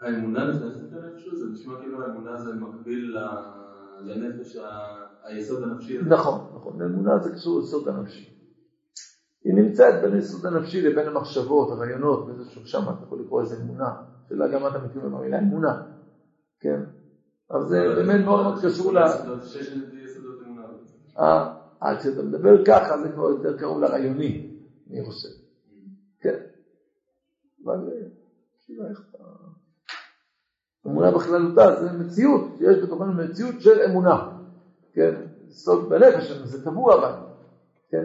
האמונה נכנסת לנפשו, זה נשמע כאילו האמונה זה מקביל לנפש, היסוד הנפשי. נכון, נכון. האמונה זה קשור ליסוד הנפשי. היא נמצאת בין היסוד הנפשי לבין המחשבות, הרעיונות, באיזשהו שם, אתה יכול לקרוא איזה אמונה, שאלה גם אתה מכיר במילה אמונה, כן? אז זה באמת מאוד מאוד קשור ל... אה, כשאתה מדבר ככה, זה כבר יותר קרוב לרעיוני, אני חושב. כן. אבל, שאלה איך אתה... אמונה בכללותה, זה מציאות, יש בתוכן מציאות של אמונה, כן? סוד בנפש שלנו, זה טבוע אבל, כן?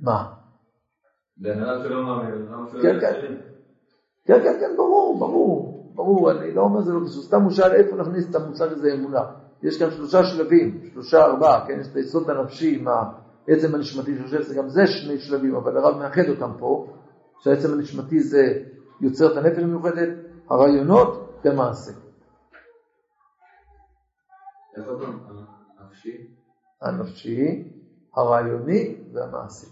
מה? כן, כן. כן, כן, כן, ברור, ברור. ברור, אני לא אומר זה לא קשור. סתם הוא שאל איפה נכניס את המושג הזה אמונה. יש כאן שלושה שלבים, שלושה ארבעה, כן? יש את היסוד הנפשי עם העצם הנשמתי, שיושב, זה גם זה שני שלבים, אבל הרב מאחד אותם פה, שהעצם הנשמתי זה יוצר את הנפש המיוחדת, הרעיונות ומעשה. איך אותם? הנפשי? הנפשי. הרעיוני והמעשי.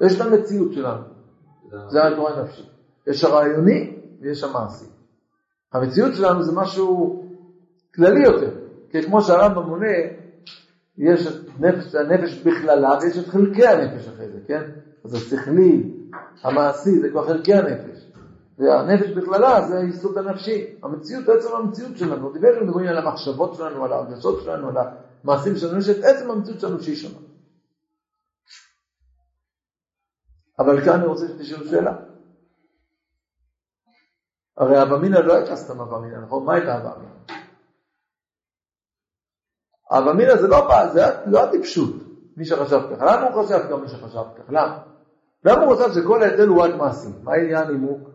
יש את המציאות שלנו. זה התורה הנפשית. יש הרעיוני ויש המעשי. המציאות שלנו זה משהו כללי יותר. כי כמו שהרמב"ם מונה, יש את נפש, הנפש בכללה ויש את חלקי הנפש אחרי זה, כן? אז השכלי, המעשי, זה כבר חלקי הנפש. והנפש בכללה זה היסוד הנפשי. המציאות, עצם המציאות שלנו. דיבר עם דברים על המחשבות שלנו, על ההרגשות שלנו, על המעשים שלנו, יש את עצם המציאות שלנו שהיא שונה. אבל כאן אני רוצה שתשאלו שאלה. הרי אבא מינא לא הייתה סתם אבא מינא, נכון? מה הייתה אבא מינא? אבא מינא זה לא פעם, זה לא הטיפשות, מי שחשב כך. למה הוא חשב גם מי שחשב כך? למה? למה הוא חשב שכל ההיטל הוא עד מעשי? מה יהיה הנימוק?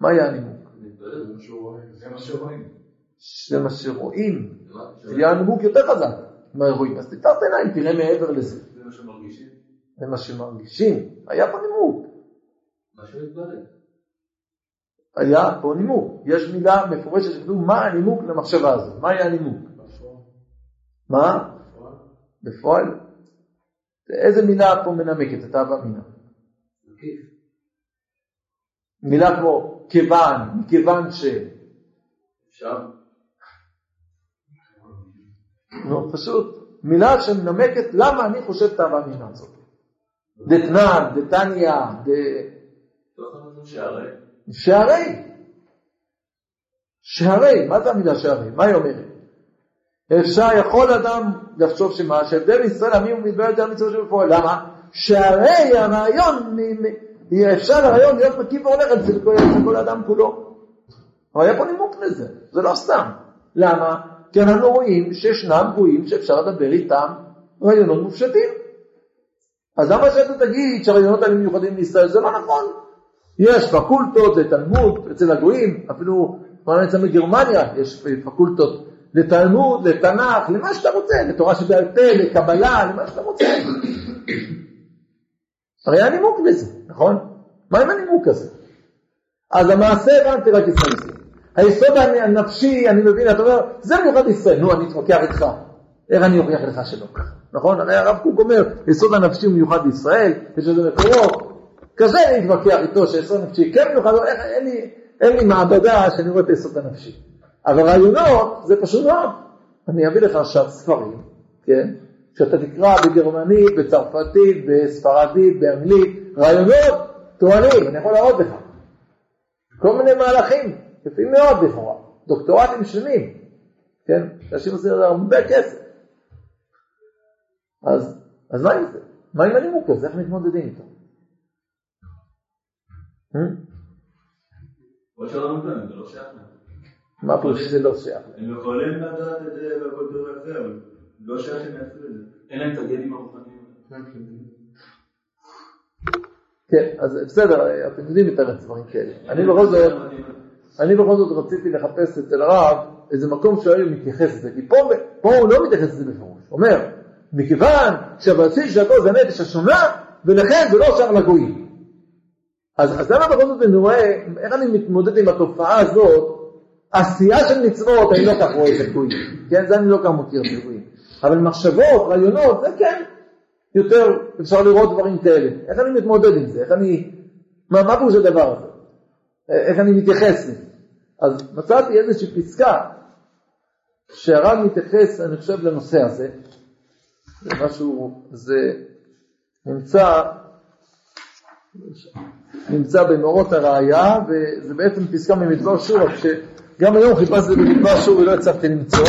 מה יהיה הנימוק? זה מה שרואים. זה מה שרואים. יהיה הנימוק יותר חזק. מה רואים? אז תפתח עיניים, תראה מעבר לזה. זה מה שמרגישים? זה מה שמרגישים. היה פה נימוק. מה שהתברר? היה פה נימוק. יש מילה מפורשת שכתוב מה הנימוק למחשבה הזאת. מה יהיה הנימוק? מה? בפועל. איזה מילה פה מנמקת? אתה אבא מינה. מילה כמו כיוון, כיוון ש... אפשר? לא, פשוט. מילה שמנמקת למה אני חושב את האבא מינה הזאת. דתנן, דתניה, ד... שערי. שערי. שערי. מה זה המילה שערי? מה היא אומרת? אפשר, יכול אדם לחשוב שמה, שהבדל ישראל עמים ומתבלע יותר מצוות שבפועל. למה? שהרי הרעיון, אפשר הרעיון להיות מקיף והולך אצל כל אדם כולו. אבל היה פה נימוק לזה, זה לא סתם. למה? כי אנחנו רואים שישנם גויים שאפשר לדבר איתם רעיונות מופשטים. אז למה שאתה תגיד שהרעיונות האלה מיוחדים לישראל? זה לא נכון. יש פקולטות לתלמוד אצל הגויים, אפילו אצל גרמניה יש פקולטות לתלמוד, לתנ"ך, למה שאתה רוצה, לתורה שבעל פה, לקבלה, למה שאתה רוצה. הרי הנימוק בזה, נכון? מה עם הנימוק הזה? אז המעשה הבנתי רק ישראל. היסוד הנפשי, אני מבין, אתה אומר, זה מיוחד ישראל. נו, אני אתמקח איתך. איך אני אוכיח לך שלא ככה? נכון? הרי הרב קוק אומר, היסוד הנפשי הוא מיוחד ישראל, יש איזה מקורות. כזה אני אתמקח איתו, שהיסוד הנפשי כן מיוחד, אין לי, אין לי מעבדה שאני רואה את היסוד הנפשי. אבל רעיונות זה פשוט רב. אני אביא לך עכשיו ספרים, כן? כשאתה תקרא בגרמנית, בצרפתית, בספרדית, באנגלית, רעיונות תוארים, אני יכול להראות לך. כל מיני מהלכים, יפים מאוד לכאורה, דוקטורטים שונים, כן? אנשים עושים לזה הרבה כסף. אז, אז מה עם זה? מה עם הנימוק הזה? איך מתמודדים איתו? עוד שאלה נותנים, זה לא שייך להם. מה פרושי זה לא שייך? הם יכולים לדעת את זה בכל דור אחר, אבל לא שייך הם יעשו את זה. אין להם תגנים הרוחניים. כן, אז בסדר, אתם יודעים את הרצברים כאלה. אני בכל זאת רציתי לחפש אצל הרב איזה מקום שהיום מתייחס את זה, כי פה הוא לא מתייחס את זה בפירוש. הוא אומר, מכיוון שהבסיס של הכל זה נפש השונה, ולכן זה לא שער לגויים. אז למה בכל זאת אני רואה, איך אני מתמודד עם התופעה הזאת, עשייה של מצוות, אני לא כך רואה את הליקויים. כן, זה אני לא כך מוכיר את הליקויים. אבל מחשבות, רעיונות, זה כן. יותר אפשר לראות דברים כאלה. איך אני מתמודד עם זה? איך אני... מה, מה פרוש הדבר הזה? איך אני מתייחס לזה? אז מצאתי איזושהי פסקה, שהרב מתייחס, אני חושב, לנושא הזה. זה משהו, זה נמצא... נמצא במאורות הראייה, וזה בעצם פסקה ממדבר שורה, כש... גם היום חיפשתי במדבר שור ולא הצלחתי למצוא,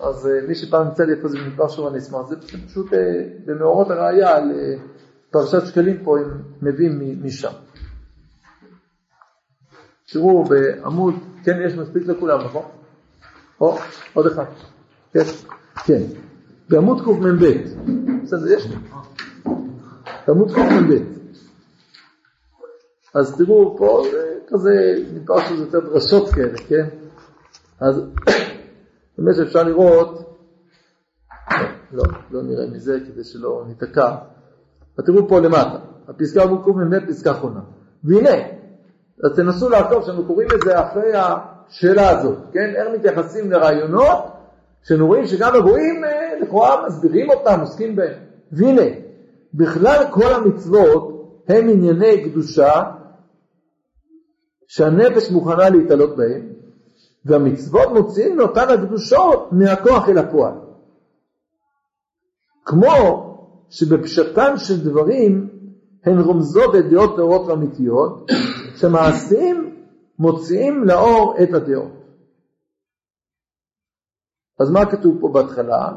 אז מי שפעם נמצא לי איפה זה במדבר שור אני אשמח. זה פשוט במאורות הראייה על פרשת שקלים פה הם מביאים משם. תראו בעמוד, כן יש מספיק לכולם, נכון? או, עוד אחד. כן, כן. בעמוד קוף מבית. בסדר, יש לי. בעמוד קוף מבית. אז תראו פה, כזה נדבר שזה יותר דרשות כאלה, כן? אז באמת שאפשר לראות, לא, לא נראה מזה כדי שלא נתקע. תראו פה למטה, הפסקה המוקום באמת פסקה אחרונה. והנה, אז תנסו לעקוב שאנחנו קוראים את זה אחרי השאלה הזאת, כן? איך מתייחסים לרעיונות, שנוראים שגם הגויים לכאורה מסבירים אותם, עוסקים בהם. והנה, בכלל כל המצוות הם ענייני קדושה, שהנפש מוכנה להתעלות בהם, והמצוות מוציאים אותן הקדושות מהכוח אל הפועל. כמו שבפשטן של דברים הן רומזות את דעות נאורות ואמיתיות, שמעשים מוציאים לאור את הדעות. אז מה כתוב פה בהתחלה?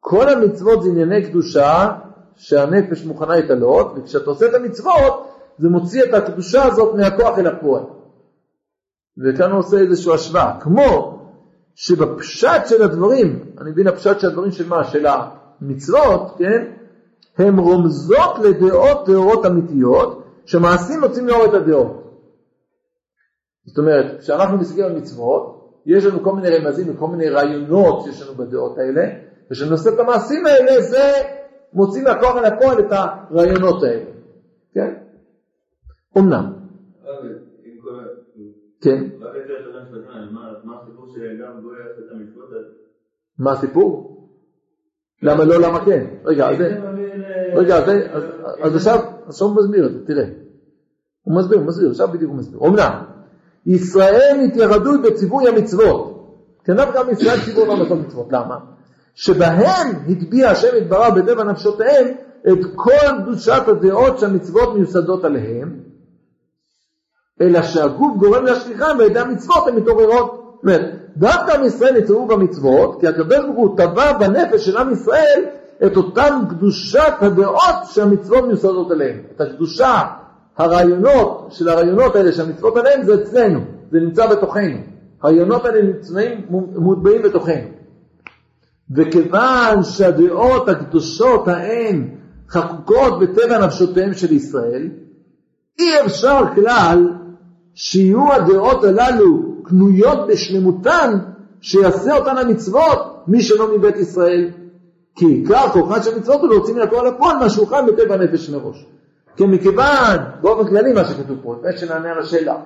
כל המצוות זה ענייני קדושה, שהנפש מוכנה להתעלות, וכשאתה עושה את המצוות, זה מוציא את הקדושה הזאת מהכוח אל הפועל. וכאן הוא עושה איזושהי השוואה, כמו שבפשט של הדברים, אני מבין הפשט של הדברים של מה? של המצוות, כן? הם רומזות לדעות תאורות אמיתיות, שמעשים מוצאים לאור את הדעות. זאת אומרת, כשאנחנו מסתכלים על מצוות, יש לנו כל מיני רמזים וכל מיני רעיונות שיש לנו בדעות האלה, וכשנעשה את המעשים האלה, זה מוצאים מהכוח אל הפועל את הרעיונות האלה. כן? אמנם. כן. מה הסיפור? למה לא, למה כן? רגע, אז זה... רגע, אז עכשיו, עכשיו הוא מסביר את זה, תראה. הוא מסביר, הוא מסביר, עכשיו בדיוק הוא מסביר. אמנם, ישראל התיירדו בציווי המצוות. כן, גם ישראל ציווי המצוות. למה? שבהם הטביע השם יתברך בלב נפשותיהם את כל קדושת הדעות שהמצוות מיוסדות עליהם, אלא שהגוף גורם להשליחם ועדי המצוות הן מתעוררות. זאת אומרת, דווקא עם ישראל נצאו במצוות, כי הקדוש ברוך הוא טבע בנפש של עם ישראל את אותם קדושת הדעות שהמצוות מיוסדות עליהם. את הקדושה, הרעיונות של הרעיונות האלה שהמצוות עליהם זה אצלנו, זה נמצא בתוכנו. הרעיונות האלה נמצאים מוטבעים בתוכנו. וכיוון שהדעות הקדושות ההן חקוקות בטבע נפשותיהם של ישראל, אי אפשר כלל שיהיו הדעות הללו קנויות בשלמותן שיעשה אותן המצוות מי שלא מבית ישראל, כי עיקר כוחן של מצוות הוא להוציא מן הכוח לפועל מה שהוכן בטבע נפש מראש. כי מכיוון, באופן כללי מה שכתוב פה, לפני שנענה על השאלה,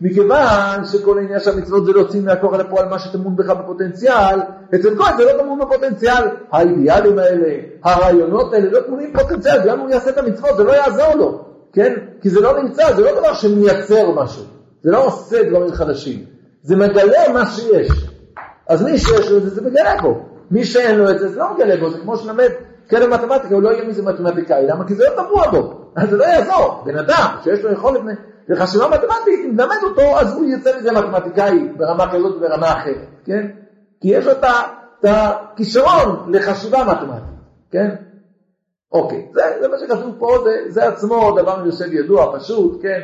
מכיוון שכל העניין של המצוות זה להוציא מן הכוח לפועל מה שטמון בך בפוטנציאל, אצל כל זה לא טמון בפוטנציאל, האידיאלים האלה, הרעיונות האלה לא טמונים בפוטנציאל, גם הוא יעשה את המצוות זה לא יעזור לו, כן? כי זה לא נמצא, זה לא דבר שמייצר משהו, זה לא עושה דברים חדשים, זה מגלה מה שיש. אז מי שיש לו את זה, זה מגלה בו. מי שאין לו את זה, זה לא מגלה בו. זה כמו שלמד כלב מתמטיקה, הוא לא יהיה מזה מתמטיקאי. למה? כי זה לא תבוע בו. אז זה לא יעזור. בן אדם שיש לו יכולת לחשיבה מתמטית, אם נלמד אותו, אז הוא יצא מזה מתמטיקאי ברמה כזאת וברמה אחרת. כן? כי יש לו את הכישרון לחשיבה מתמטית. כן? אוקיי. זה, זה מה שכתוב פה, זה, זה עצמו דבר מיושב ידוע, פשוט, כן?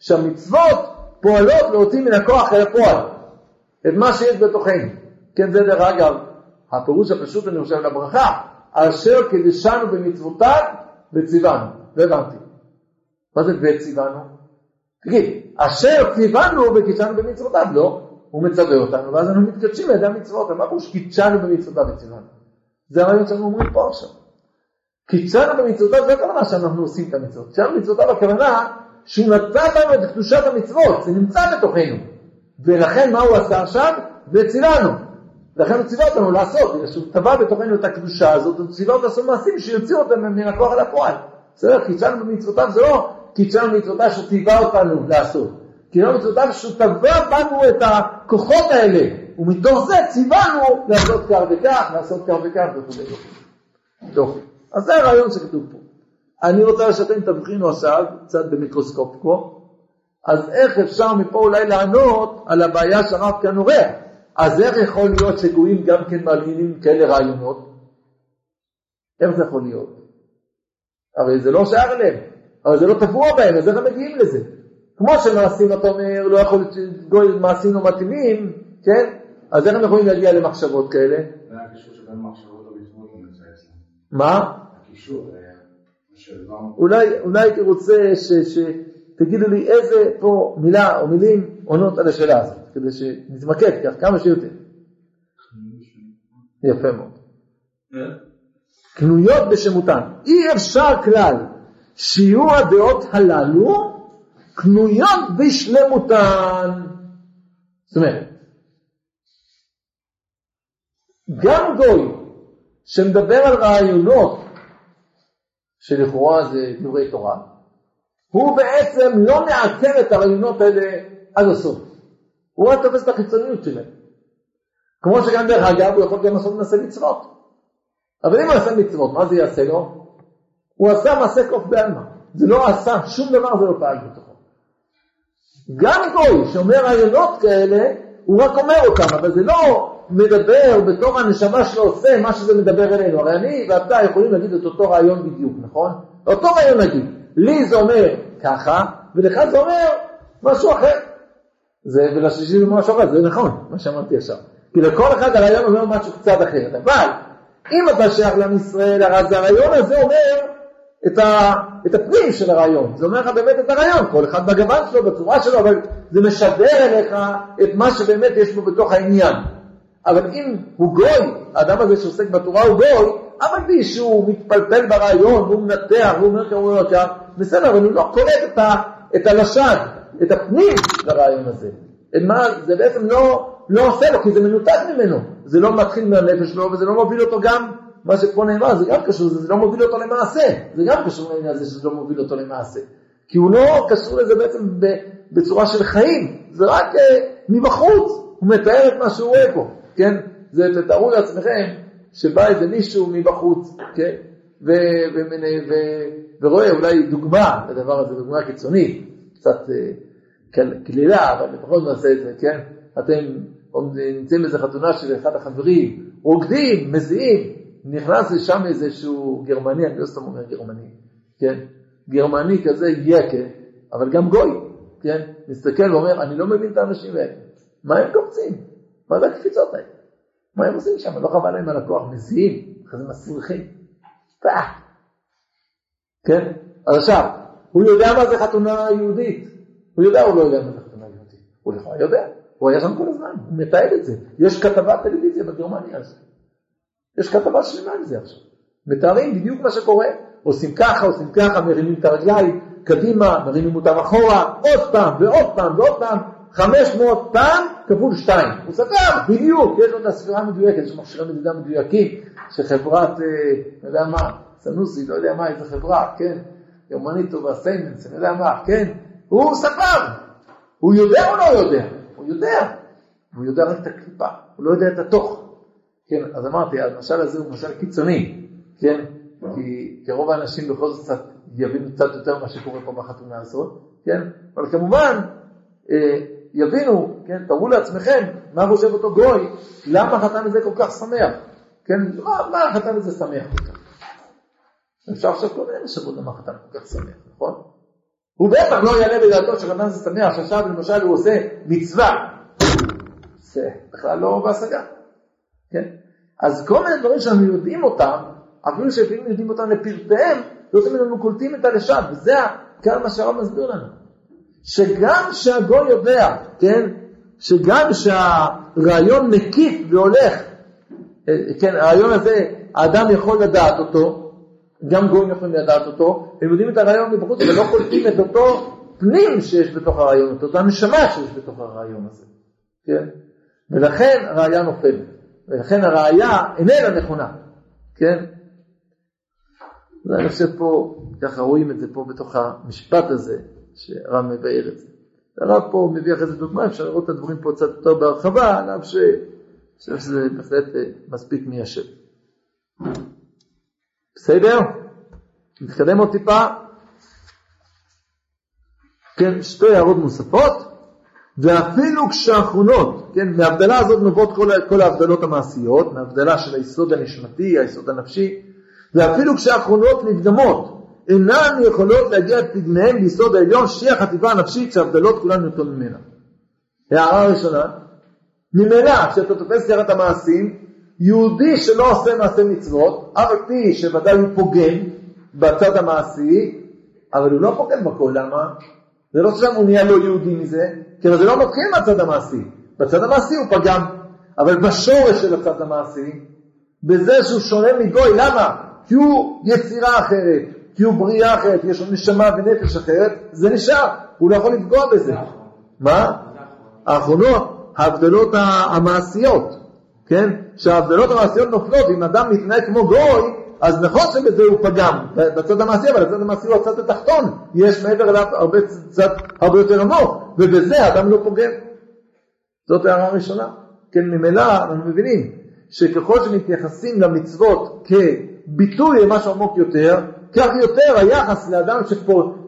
שהמצוות פועלות להוציא מן הכוח אל הפועל את מה שיש בתוכנו. כן, זה דרך אגב הפירוש הפשוט אני חושב לברכה, אשר קדשנו במצוותיו וציוונו. זה הבנתי. מה זה וציוונו? תגיד, אשר ציוונו וקידשנו במצוותיו, לא, הוא מצווה אותנו ואז אנחנו מתקדשים על ידי המצוות. מה פירוש קידשנו במצוותיו וציוונו? זה הרעיון שאנחנו אומרים פה עכשיו. קידשנו במצוותיו זה הכוונה שאנחנו עושים את המצוות. קידשנו במצוותיו הכוונה שנמצא בנו את קדושת המצוות, זה נמצא בתוכנו. ולכן מה הוא עשה עכשיו? וציוונו. לכן הוא ציווה אותנו לעשות, בגלל שהוא טבע בתוכנו את הקדושה הזאת, הוא ציווה אותנו לעשות מעשים שיוציאו אותנו מן הכוח אל הפועל. בסדר? קידשנו במצוותיו זה לא קידשנו במצוותיו שהוא ציווה אותנו לעשות. קידשנו במצוותיו שהוא טבע בנו את הכוחות האלה, ומתוך זה ציוונו לעשות כך וכך, לעשות כך וכך וכו'. טוב, אז זה הרעיון שכתוב פה. אני רוצה שאתם תבחינו עכשיו, קצת במיקרוסקופ פה, אז איך אפשר מפה אולי לענות על הבעיה שרב כאן עורר? אז איך יכול להיות שגויים גם כן מעניינים כאלה רעיונות? איך זה יכול להיות? הרי זה לא שער להם, אבל זה לא תפוע בהם, אז איך הם מגיעים לזה? כמו שמעשים, אתה אומר, לא יכול להיות מעשים לא מתאימים, כן? אז איך הם יכולים להגיע למחשבות כאלה? מה הקישור שבין מחשבות או מצוות נמצא אצלם? מה? הקישור היה. אולי, אולי רוצה ש, שתגידו לי איזה פה מילה או מילים עונות על השאלה הזאת, כדי שנתמקד כך כמה שיותר. יפה מאוד. קנויות בשמותן. אי אפשר כלל שיהיו הדעות הללו קנויות בשלמותן. זאת אומרת, גם גוי שמדבר על רעיונות שלכאורה זה דברי תורה, הוא בעצם לא מעקר את הרעיונות האלה עד הסוף. הוא רק תופס את החיצוניות שלהם. כמו שגם דרך אגב הוא יכול גם לעשות מעשה מצוות. אבל אם הוא עשה מצוות, מה זה יעשה לו? הוא עשה מעשה קוף בעלמא. זה לא עשה, שום דבר זה לא פעל בתוכו. גם גוי שאומר רעיונות כאלה, הוא רק אומר אותם, אבל זה לא מדבר בתור הנשמה שלא עושה מה שזה מדבר אלינו. הרי אני ואתה יכולים להגיד את אותו רעיון בדיוק, נכון? אותו רעיון נגיד, לי זה אומר ככה ולך זה אומר משהו אחר. זה, ולשלישי זה משהו אחר, זה נכון, מה שאמרתי עכשיו. כי לכל אחד הרעיון אומר משהו קצת אחרת, אבל אם אתה שייך לעם ישראל, אז הרעיון הזה אומר את, ה, את הפנים של הרעיון, זה אומר לך באמת את הרעיון, כל אחד בגוון שלו, בצורה שלו, אבל זה משדר אליך את מה שבאמת יש בו בתוך העניין. אבל אם הוא גוי, האדם הזה שעוסק בתורה הוא גוי, אבל בי שהוא מתפלפל ברעיון, הוא מנתח, הוא אומר כמו יוצר, בסדר, אבל הוא לא קולט את, ה, את הלשד, את הפנים לרעיון הזה. מה, זה בעצם לא, לא עושה לו, כי זה מנותק ממנו. זה לא מתחיל מהנפש שלו, וזה לא מוביל אותו גם, מה שפה נאמר, זה גם קשור, זה לא מוביל אותו למעשה. זה גם קשור לעניין הזה שזה לא מוביל אותו למעשה. כי הוא לא קשור לזה בעצם בצורה של חיים. זה רק מבחוץ, הוא מתאר את מה שהוא רואה פה. כן? זה לתארו לעצמכם, שבא איזה מישהו מבחוץ, כן? ו, ומנה, ו, ורואה אולי דוגמה לדבר הזה, דוגמה קיצונית, קצת כלילה, אבל לפחות נעשה את זה, כן? אתם נמצאים איזו חתונה של אחד החברים, רוקדים, מזיעים, נכנס לשם איזשהו גרמני, אני לא סתם אומר גרמני, כן? גרמני כזה יקה, אבל גם גוי, כן? מסתכל ואומר, אני לא מבין את האנשים האלה, מה הם קופצים? מה זה הקפיצות האלה? מה הם עושים שם? לא חבל להם על הכוח, מזיעים, אחרי זה מסריחים, פאח, כן? אז עכשיו, הוא יודע מה זה חתונה יהודית, הוא יודע או לא יודע מה זה חתונה יהודית, הוא לכאורה יודע, הוא היה שם כל הזמן, הוא מתעד את זה, יש כתבה טלוויזיה בגרמניה הזאת, יש כתבה שלמה על זה עכשיו, מתארים בדיוק מה שקורה, עושים ככה, עושים ככה, מרימים את הרגליים, קדימה, מרימים אותם אחורה, עוד פעם ועוד פעם ועוד פעם, חמש מאות פעם כפול שתיים, הוא ספר בדיוק, יש לו את הספירה מדויקת, יש מכשירי מדידה מדויקים, שחברת, לא יודע מה, סנוסי, לא יודע מה, איזה חברה, כן? יומנית טובה, סיימנס, אני יודע מה, כן? הוא ספר. הוא יודע או לא יודע? הוא יודע. הוא יודע רק את הקליפה. הוא לא יודע את התוך. כן, אז אמרתי, המשל הזה הוא משל קיצוני. כן? כי, כי רוב האנשים בכל זאת יבינו קצת יותר מה שקורה פה בחתונה הזאת. כן? אבל כמובן, אה, יבינו, כן? תראו לעצמכם, מה חושב אותו גוי? למה החתן הזה כל כך שמח? כן? מה, מה החתן הזה שמח כל כך? אפשר עכשיו כל מיני לשבות למה חתן כל כך שמח, נכון? הוא בטח לא יעלה בדעתו שחתן זה שמח, שעכשיו למשל הוא עושה מצווה. זה בכלל לא בהשגה. כן? אז כל מיני דברים שאנחנו יודעים אותם, אפילו שאפילו יודעים אותם לפרטיהם, לא תמיד אנחנו קולטים את הלשד, וזה כאן מה שהרב מסביר לנו. שגם שהגוי יודע, כן? שגם שהרעיון מקיף והולך, כן, הרעיון הזה, האדם יכול לדעת אותו, גם גויים יכולים לדעת אותו, הם יודעים את הרעיון מבחוץ, אבל לא קולטים את אותו פנים שיש בתוך הרעיון, את אותה נשמה שיש בתוך הרעיון הזה. כן? ולכן הרעייה נופלת. ולכן הרעייה איננה נכונה. כן? אני חושב פה, ככה רואים את זה פה בתוך המשפט הזה, שהרב מבאר את זה. הרב פה מביא אחרי זה דוגמה, אפשר לראות את הדברים פה קצת יותר בהרחבה, אני חושב שזה בהחלט מספיק מיישב. בסדר? נתקדם עוד טיפה. כן, שתי הערות מוספות, ואפילו כשהאחרונות, כן, מההבדלה הזאת נובעות כל, כל ההבדלות המעשיות, מההבדלה של היסוד הנשמתי, היסוד הנפשי, ואפילו כשהאחרונות נקדמות, אינן יכולות להגיע תגניהם ליסוד העליון, שהיא החטיבה הנפשית שההבדלות כולן נותנות ממנה. הערה הראשונה, ממנה, כשאתה תופס סיירת המעשים, יהודי שלא עושה מעשה מצוות, אבל פי שבדל הוא פוגם בצד המעשי, אבל הוא לא פוגם בכל, למה? זה לא שם הוא נהיה לא יהודי מזה, כי זה לא מתחיל בצד המעשי. בצד המעשי הוא פגם, אבל בשורש של הצד המעשי, בזה שהוא שונה מגוי, למה? כי הוא יצירה אחרת, כי הוא בריאה אחרת, יש לו נשמה ונפש אחרת, זה נשאר, הוא לא יכול לפגוע בזה. מה? האחרונות, ההבדלות המעשיות. כן? שההבדלות המעשיות נופלות, אם אדם מתנהג כמו גוי, אז נכון שבזה הוא פגם, בצד המעשי, אבל בצד המעשי הוא הצד התחתון, יש מעבר אליו הרבה, צד, הרבה יותר עמוק, ובזה האדם לא פוגם. זאת הערה הראשונה. כן, ממילא אנחנו מבינים, שככל שמתייחסים למצוות כביטוי למשהו עמוק יותר, כך יותר היחס לאדם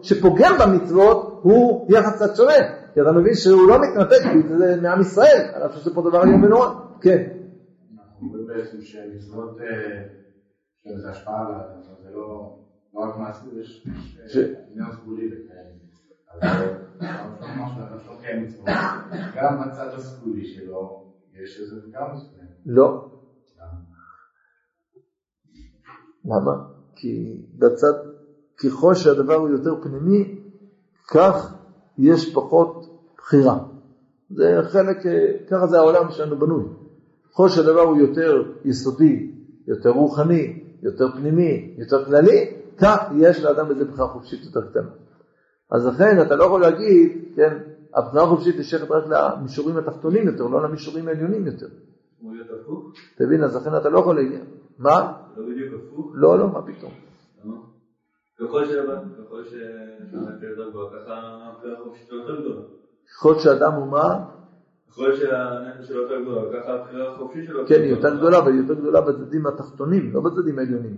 שפוגם במצוות, הוא יחס קצת שונה, כי אתה מבין שהוא לא מתנתק, זה מעם ישראל, אני חושב שזה פה דבר היום בנורא. כן. בעצם שמצוות שזה השפעה על האדם, זה לא רק מעשי, יש עניין סגולי וכאלה. אז זה ממש לא קיים מצוות. גם הצד הסגולי שלו, יש איזה גם מסוים. לא. למה? כי בצד, ככל שהדבר הוא יותר פנימי, כך יש פחות בחירה. זה חלק, ככה זה העולם שלנו בנוי. ככל שהדבר הוא יותר יסודי, יותר רוחני, יותר פנימי, יותר כללי, כך יש לאדם איזה בחירה חופשית יותר קטנה. אז לכן אתה לא יכול להגיד, כן, הבחירה החופשית נשכת רק למישורים התחתונים יותר, לא למישורים העליונים יותר. הוא יהיה תפוך? תבין, אז לכן אתה לא יכול להגיד. מה? לא בדיוק תפוך? לא, לא, מה פתאום. ככל שאדם, ככל ככל שאדם הוא מה? ככל שהנפש שלו יותר גדולה, ככה הבחירה החופשית שלו. כן, היא יותר גדולה, אבל היא יותר גדולה בצדדים התחתונים, לא בצדדים העליונים.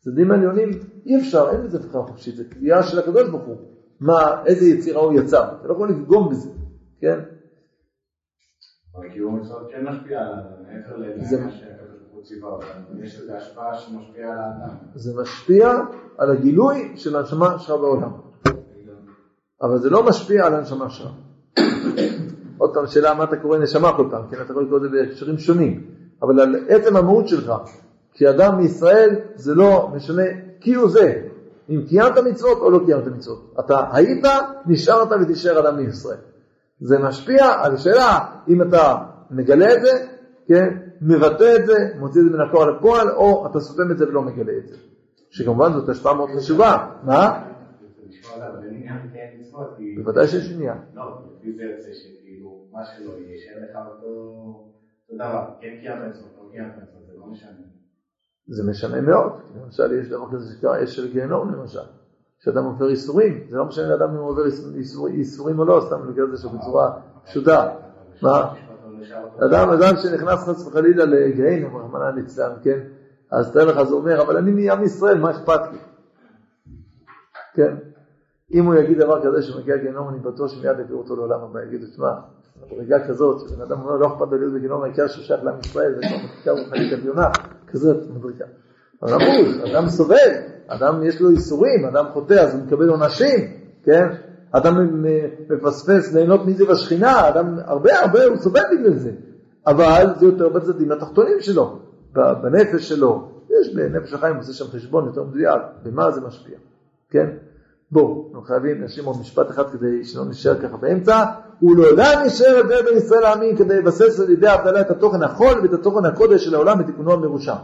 בצדדים העליונים אי אפשר, אין לזה בחירה חופשית, זה קביעה של הקדוש ברוך הוא. מה, איזה יצירה הוא יצר, אתה לא יכול לפגום בזה, כן? כי הוא מצוות כן משפיע על האדם, מעבר לעניין שהקדוש ברוך הוא ציווה אותנו, יש לזה השפעה שמשפיעה על האדם. זה משפיע על הגילוי של הנשמה שלך בעולם. אבל זה לא משפיע על הנשמה שלך. עוד פעם, שאלה מה אתה קורא נשמה כל פעם, כן? אתה יכול לקרוא את זה בהקשרים שונים, אבל על עצם המהות שלך, כי אדם מישראל זה לא משנה כי הוא זה, אם קיימת מצוות או לא קיימת מצוות. אתה היית, נשארת ותישאר אדם מישראל. זה משפיע על השאלה, אם אתה מגלה את זה, כן? מבטא את זה, מוציא את זה מן הכוח לפועל, או אתה סותם את זה ולא מגלה את זה. שכמובן זאת השפעה מאוד חשובה. מה? בוודאי שיש עניין. לא, לפי זה יוצא שכאילו, מה שלא יהיה, שאין לך אותו דבר, כן קיימת מצוות, לא קיימת מצוות, זה לא משנה. זה משנה מאוד. למשל, יש דבר כזה שקרה אש של גיהנום, למשל. כשאדם עובר איסורים, זה לא משנה לאדם אם הוא עובר איסורים או לא, סתם נגיד את זה בצורה פשוטה. מה? אדם, אדם שנכנס חס וחלילה לגיהנום, רחמנא ליצלן, כן? אז תראה לך, זה אומר, אבל אני מעם ישראל, מה אכפת לי? כן? אם הוא יגיד דבר כזה שמגיע גיהנום, אני בטוח שמיד יביאו אותו לעולם הבא, יגידו, תשמע, ברגע כזאת, שבן אדם אומר, לא אכפת להיות בגיהנום, העיקר ששייך לעם ישראל, זה כבר רוחנית עליונה. כזאת מדריקה. אבל אמרו, אדם סובל, אדם יש לו איסורים, אדם חוטא, אז הוא מקבל עונשים, כן? אדם מפספס ליהנות מזיו השכינה, אדם הרבה הרבה הוא סובל בגלל זה, אבל זה יותר בצדדים התחתונים שלו, בנפש שלו, יש בנפש החיים, הוא עושה שם חשבון יותר מדויק, במה זה משפיע, כן? בואו, אנחנו חייבים להשאיר עוד משפט אחד כדי שלא נשאר ככה באמצע, ולעולם נשאר את זה בין ישראל העמים כדי לבסס על ידי ההבדלה את התוכן החול ואת התוכן הקודש של העולם ותיקונו המרושם.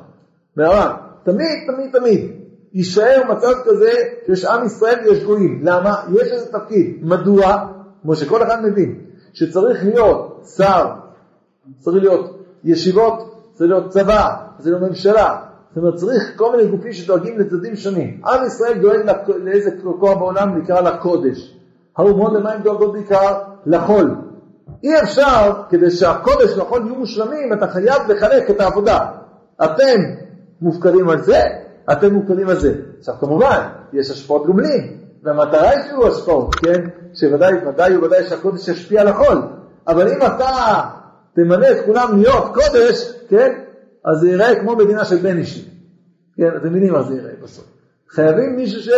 מהר"ן, תמיד, תמיד, תמיד, יישאר מצב כזה שיש עם ישראל ויש גויים. למה? יש איזה תפקיד. מדוע? כמו שכל אחד מבין, שצריך להיות שר, צריך להיות ישיבות, צריך להיות צבא, צריך להיות ממשלה, זאת אומרת, צריך כל מיני גופים שדואגים לצדדים שונים. עם ישראל דואג לאיזה כוח בעולם נקרא לקודש. האומות למים דואגות בעיקר לחול. אי אפשר, כדי שהקודש לחול יהיו מושלמים, אתה חייב לחלק את העבודה. אתם מופקרים על זה, אתם מופקרים על זה. עכשיו, כמובן, יש השפעות גומלין, והמטרה היא שיהיו השפעות, כן? שוודאי, ודאי וודאי שהקודש ישפיע לחול. אבל אם אתה תמנה את כולם להיות קודש, כן? אז זה יראה כמו מדינה של בן אישי. כן, אתם מבינים מה זה יראה בסוף. חייבים מישהו ש...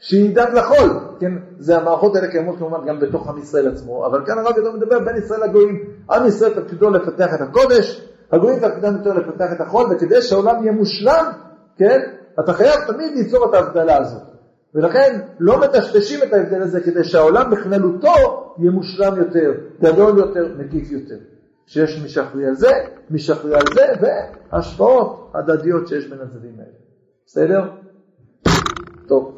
שידאג לחול. כן, זה המערכות האלה קיימות כלומר גם בתוך עם ישראל עצמו, אבל כאן הרב ידעו מדבר בין ישראל לגויים. עם ישראל תפקידו לפתח את הקודש, הגויים תפקידם יותר לפתח את החול, וכדי שהעולם יהיה מושלם, כן, אתה חייב תמיד ליצור את ההבדלה הזאת. ולכן לא מטשטשים את ההבדל הזה כדי שהעולם בכללותו יהיה מושלם יותר, גדול יותר, מקיף יותר. שיש מי שאחראי על זה, מי שאחראי על זה, והשפעות הדדיות שיש בין הצדדים האלה. בסדר? טוב.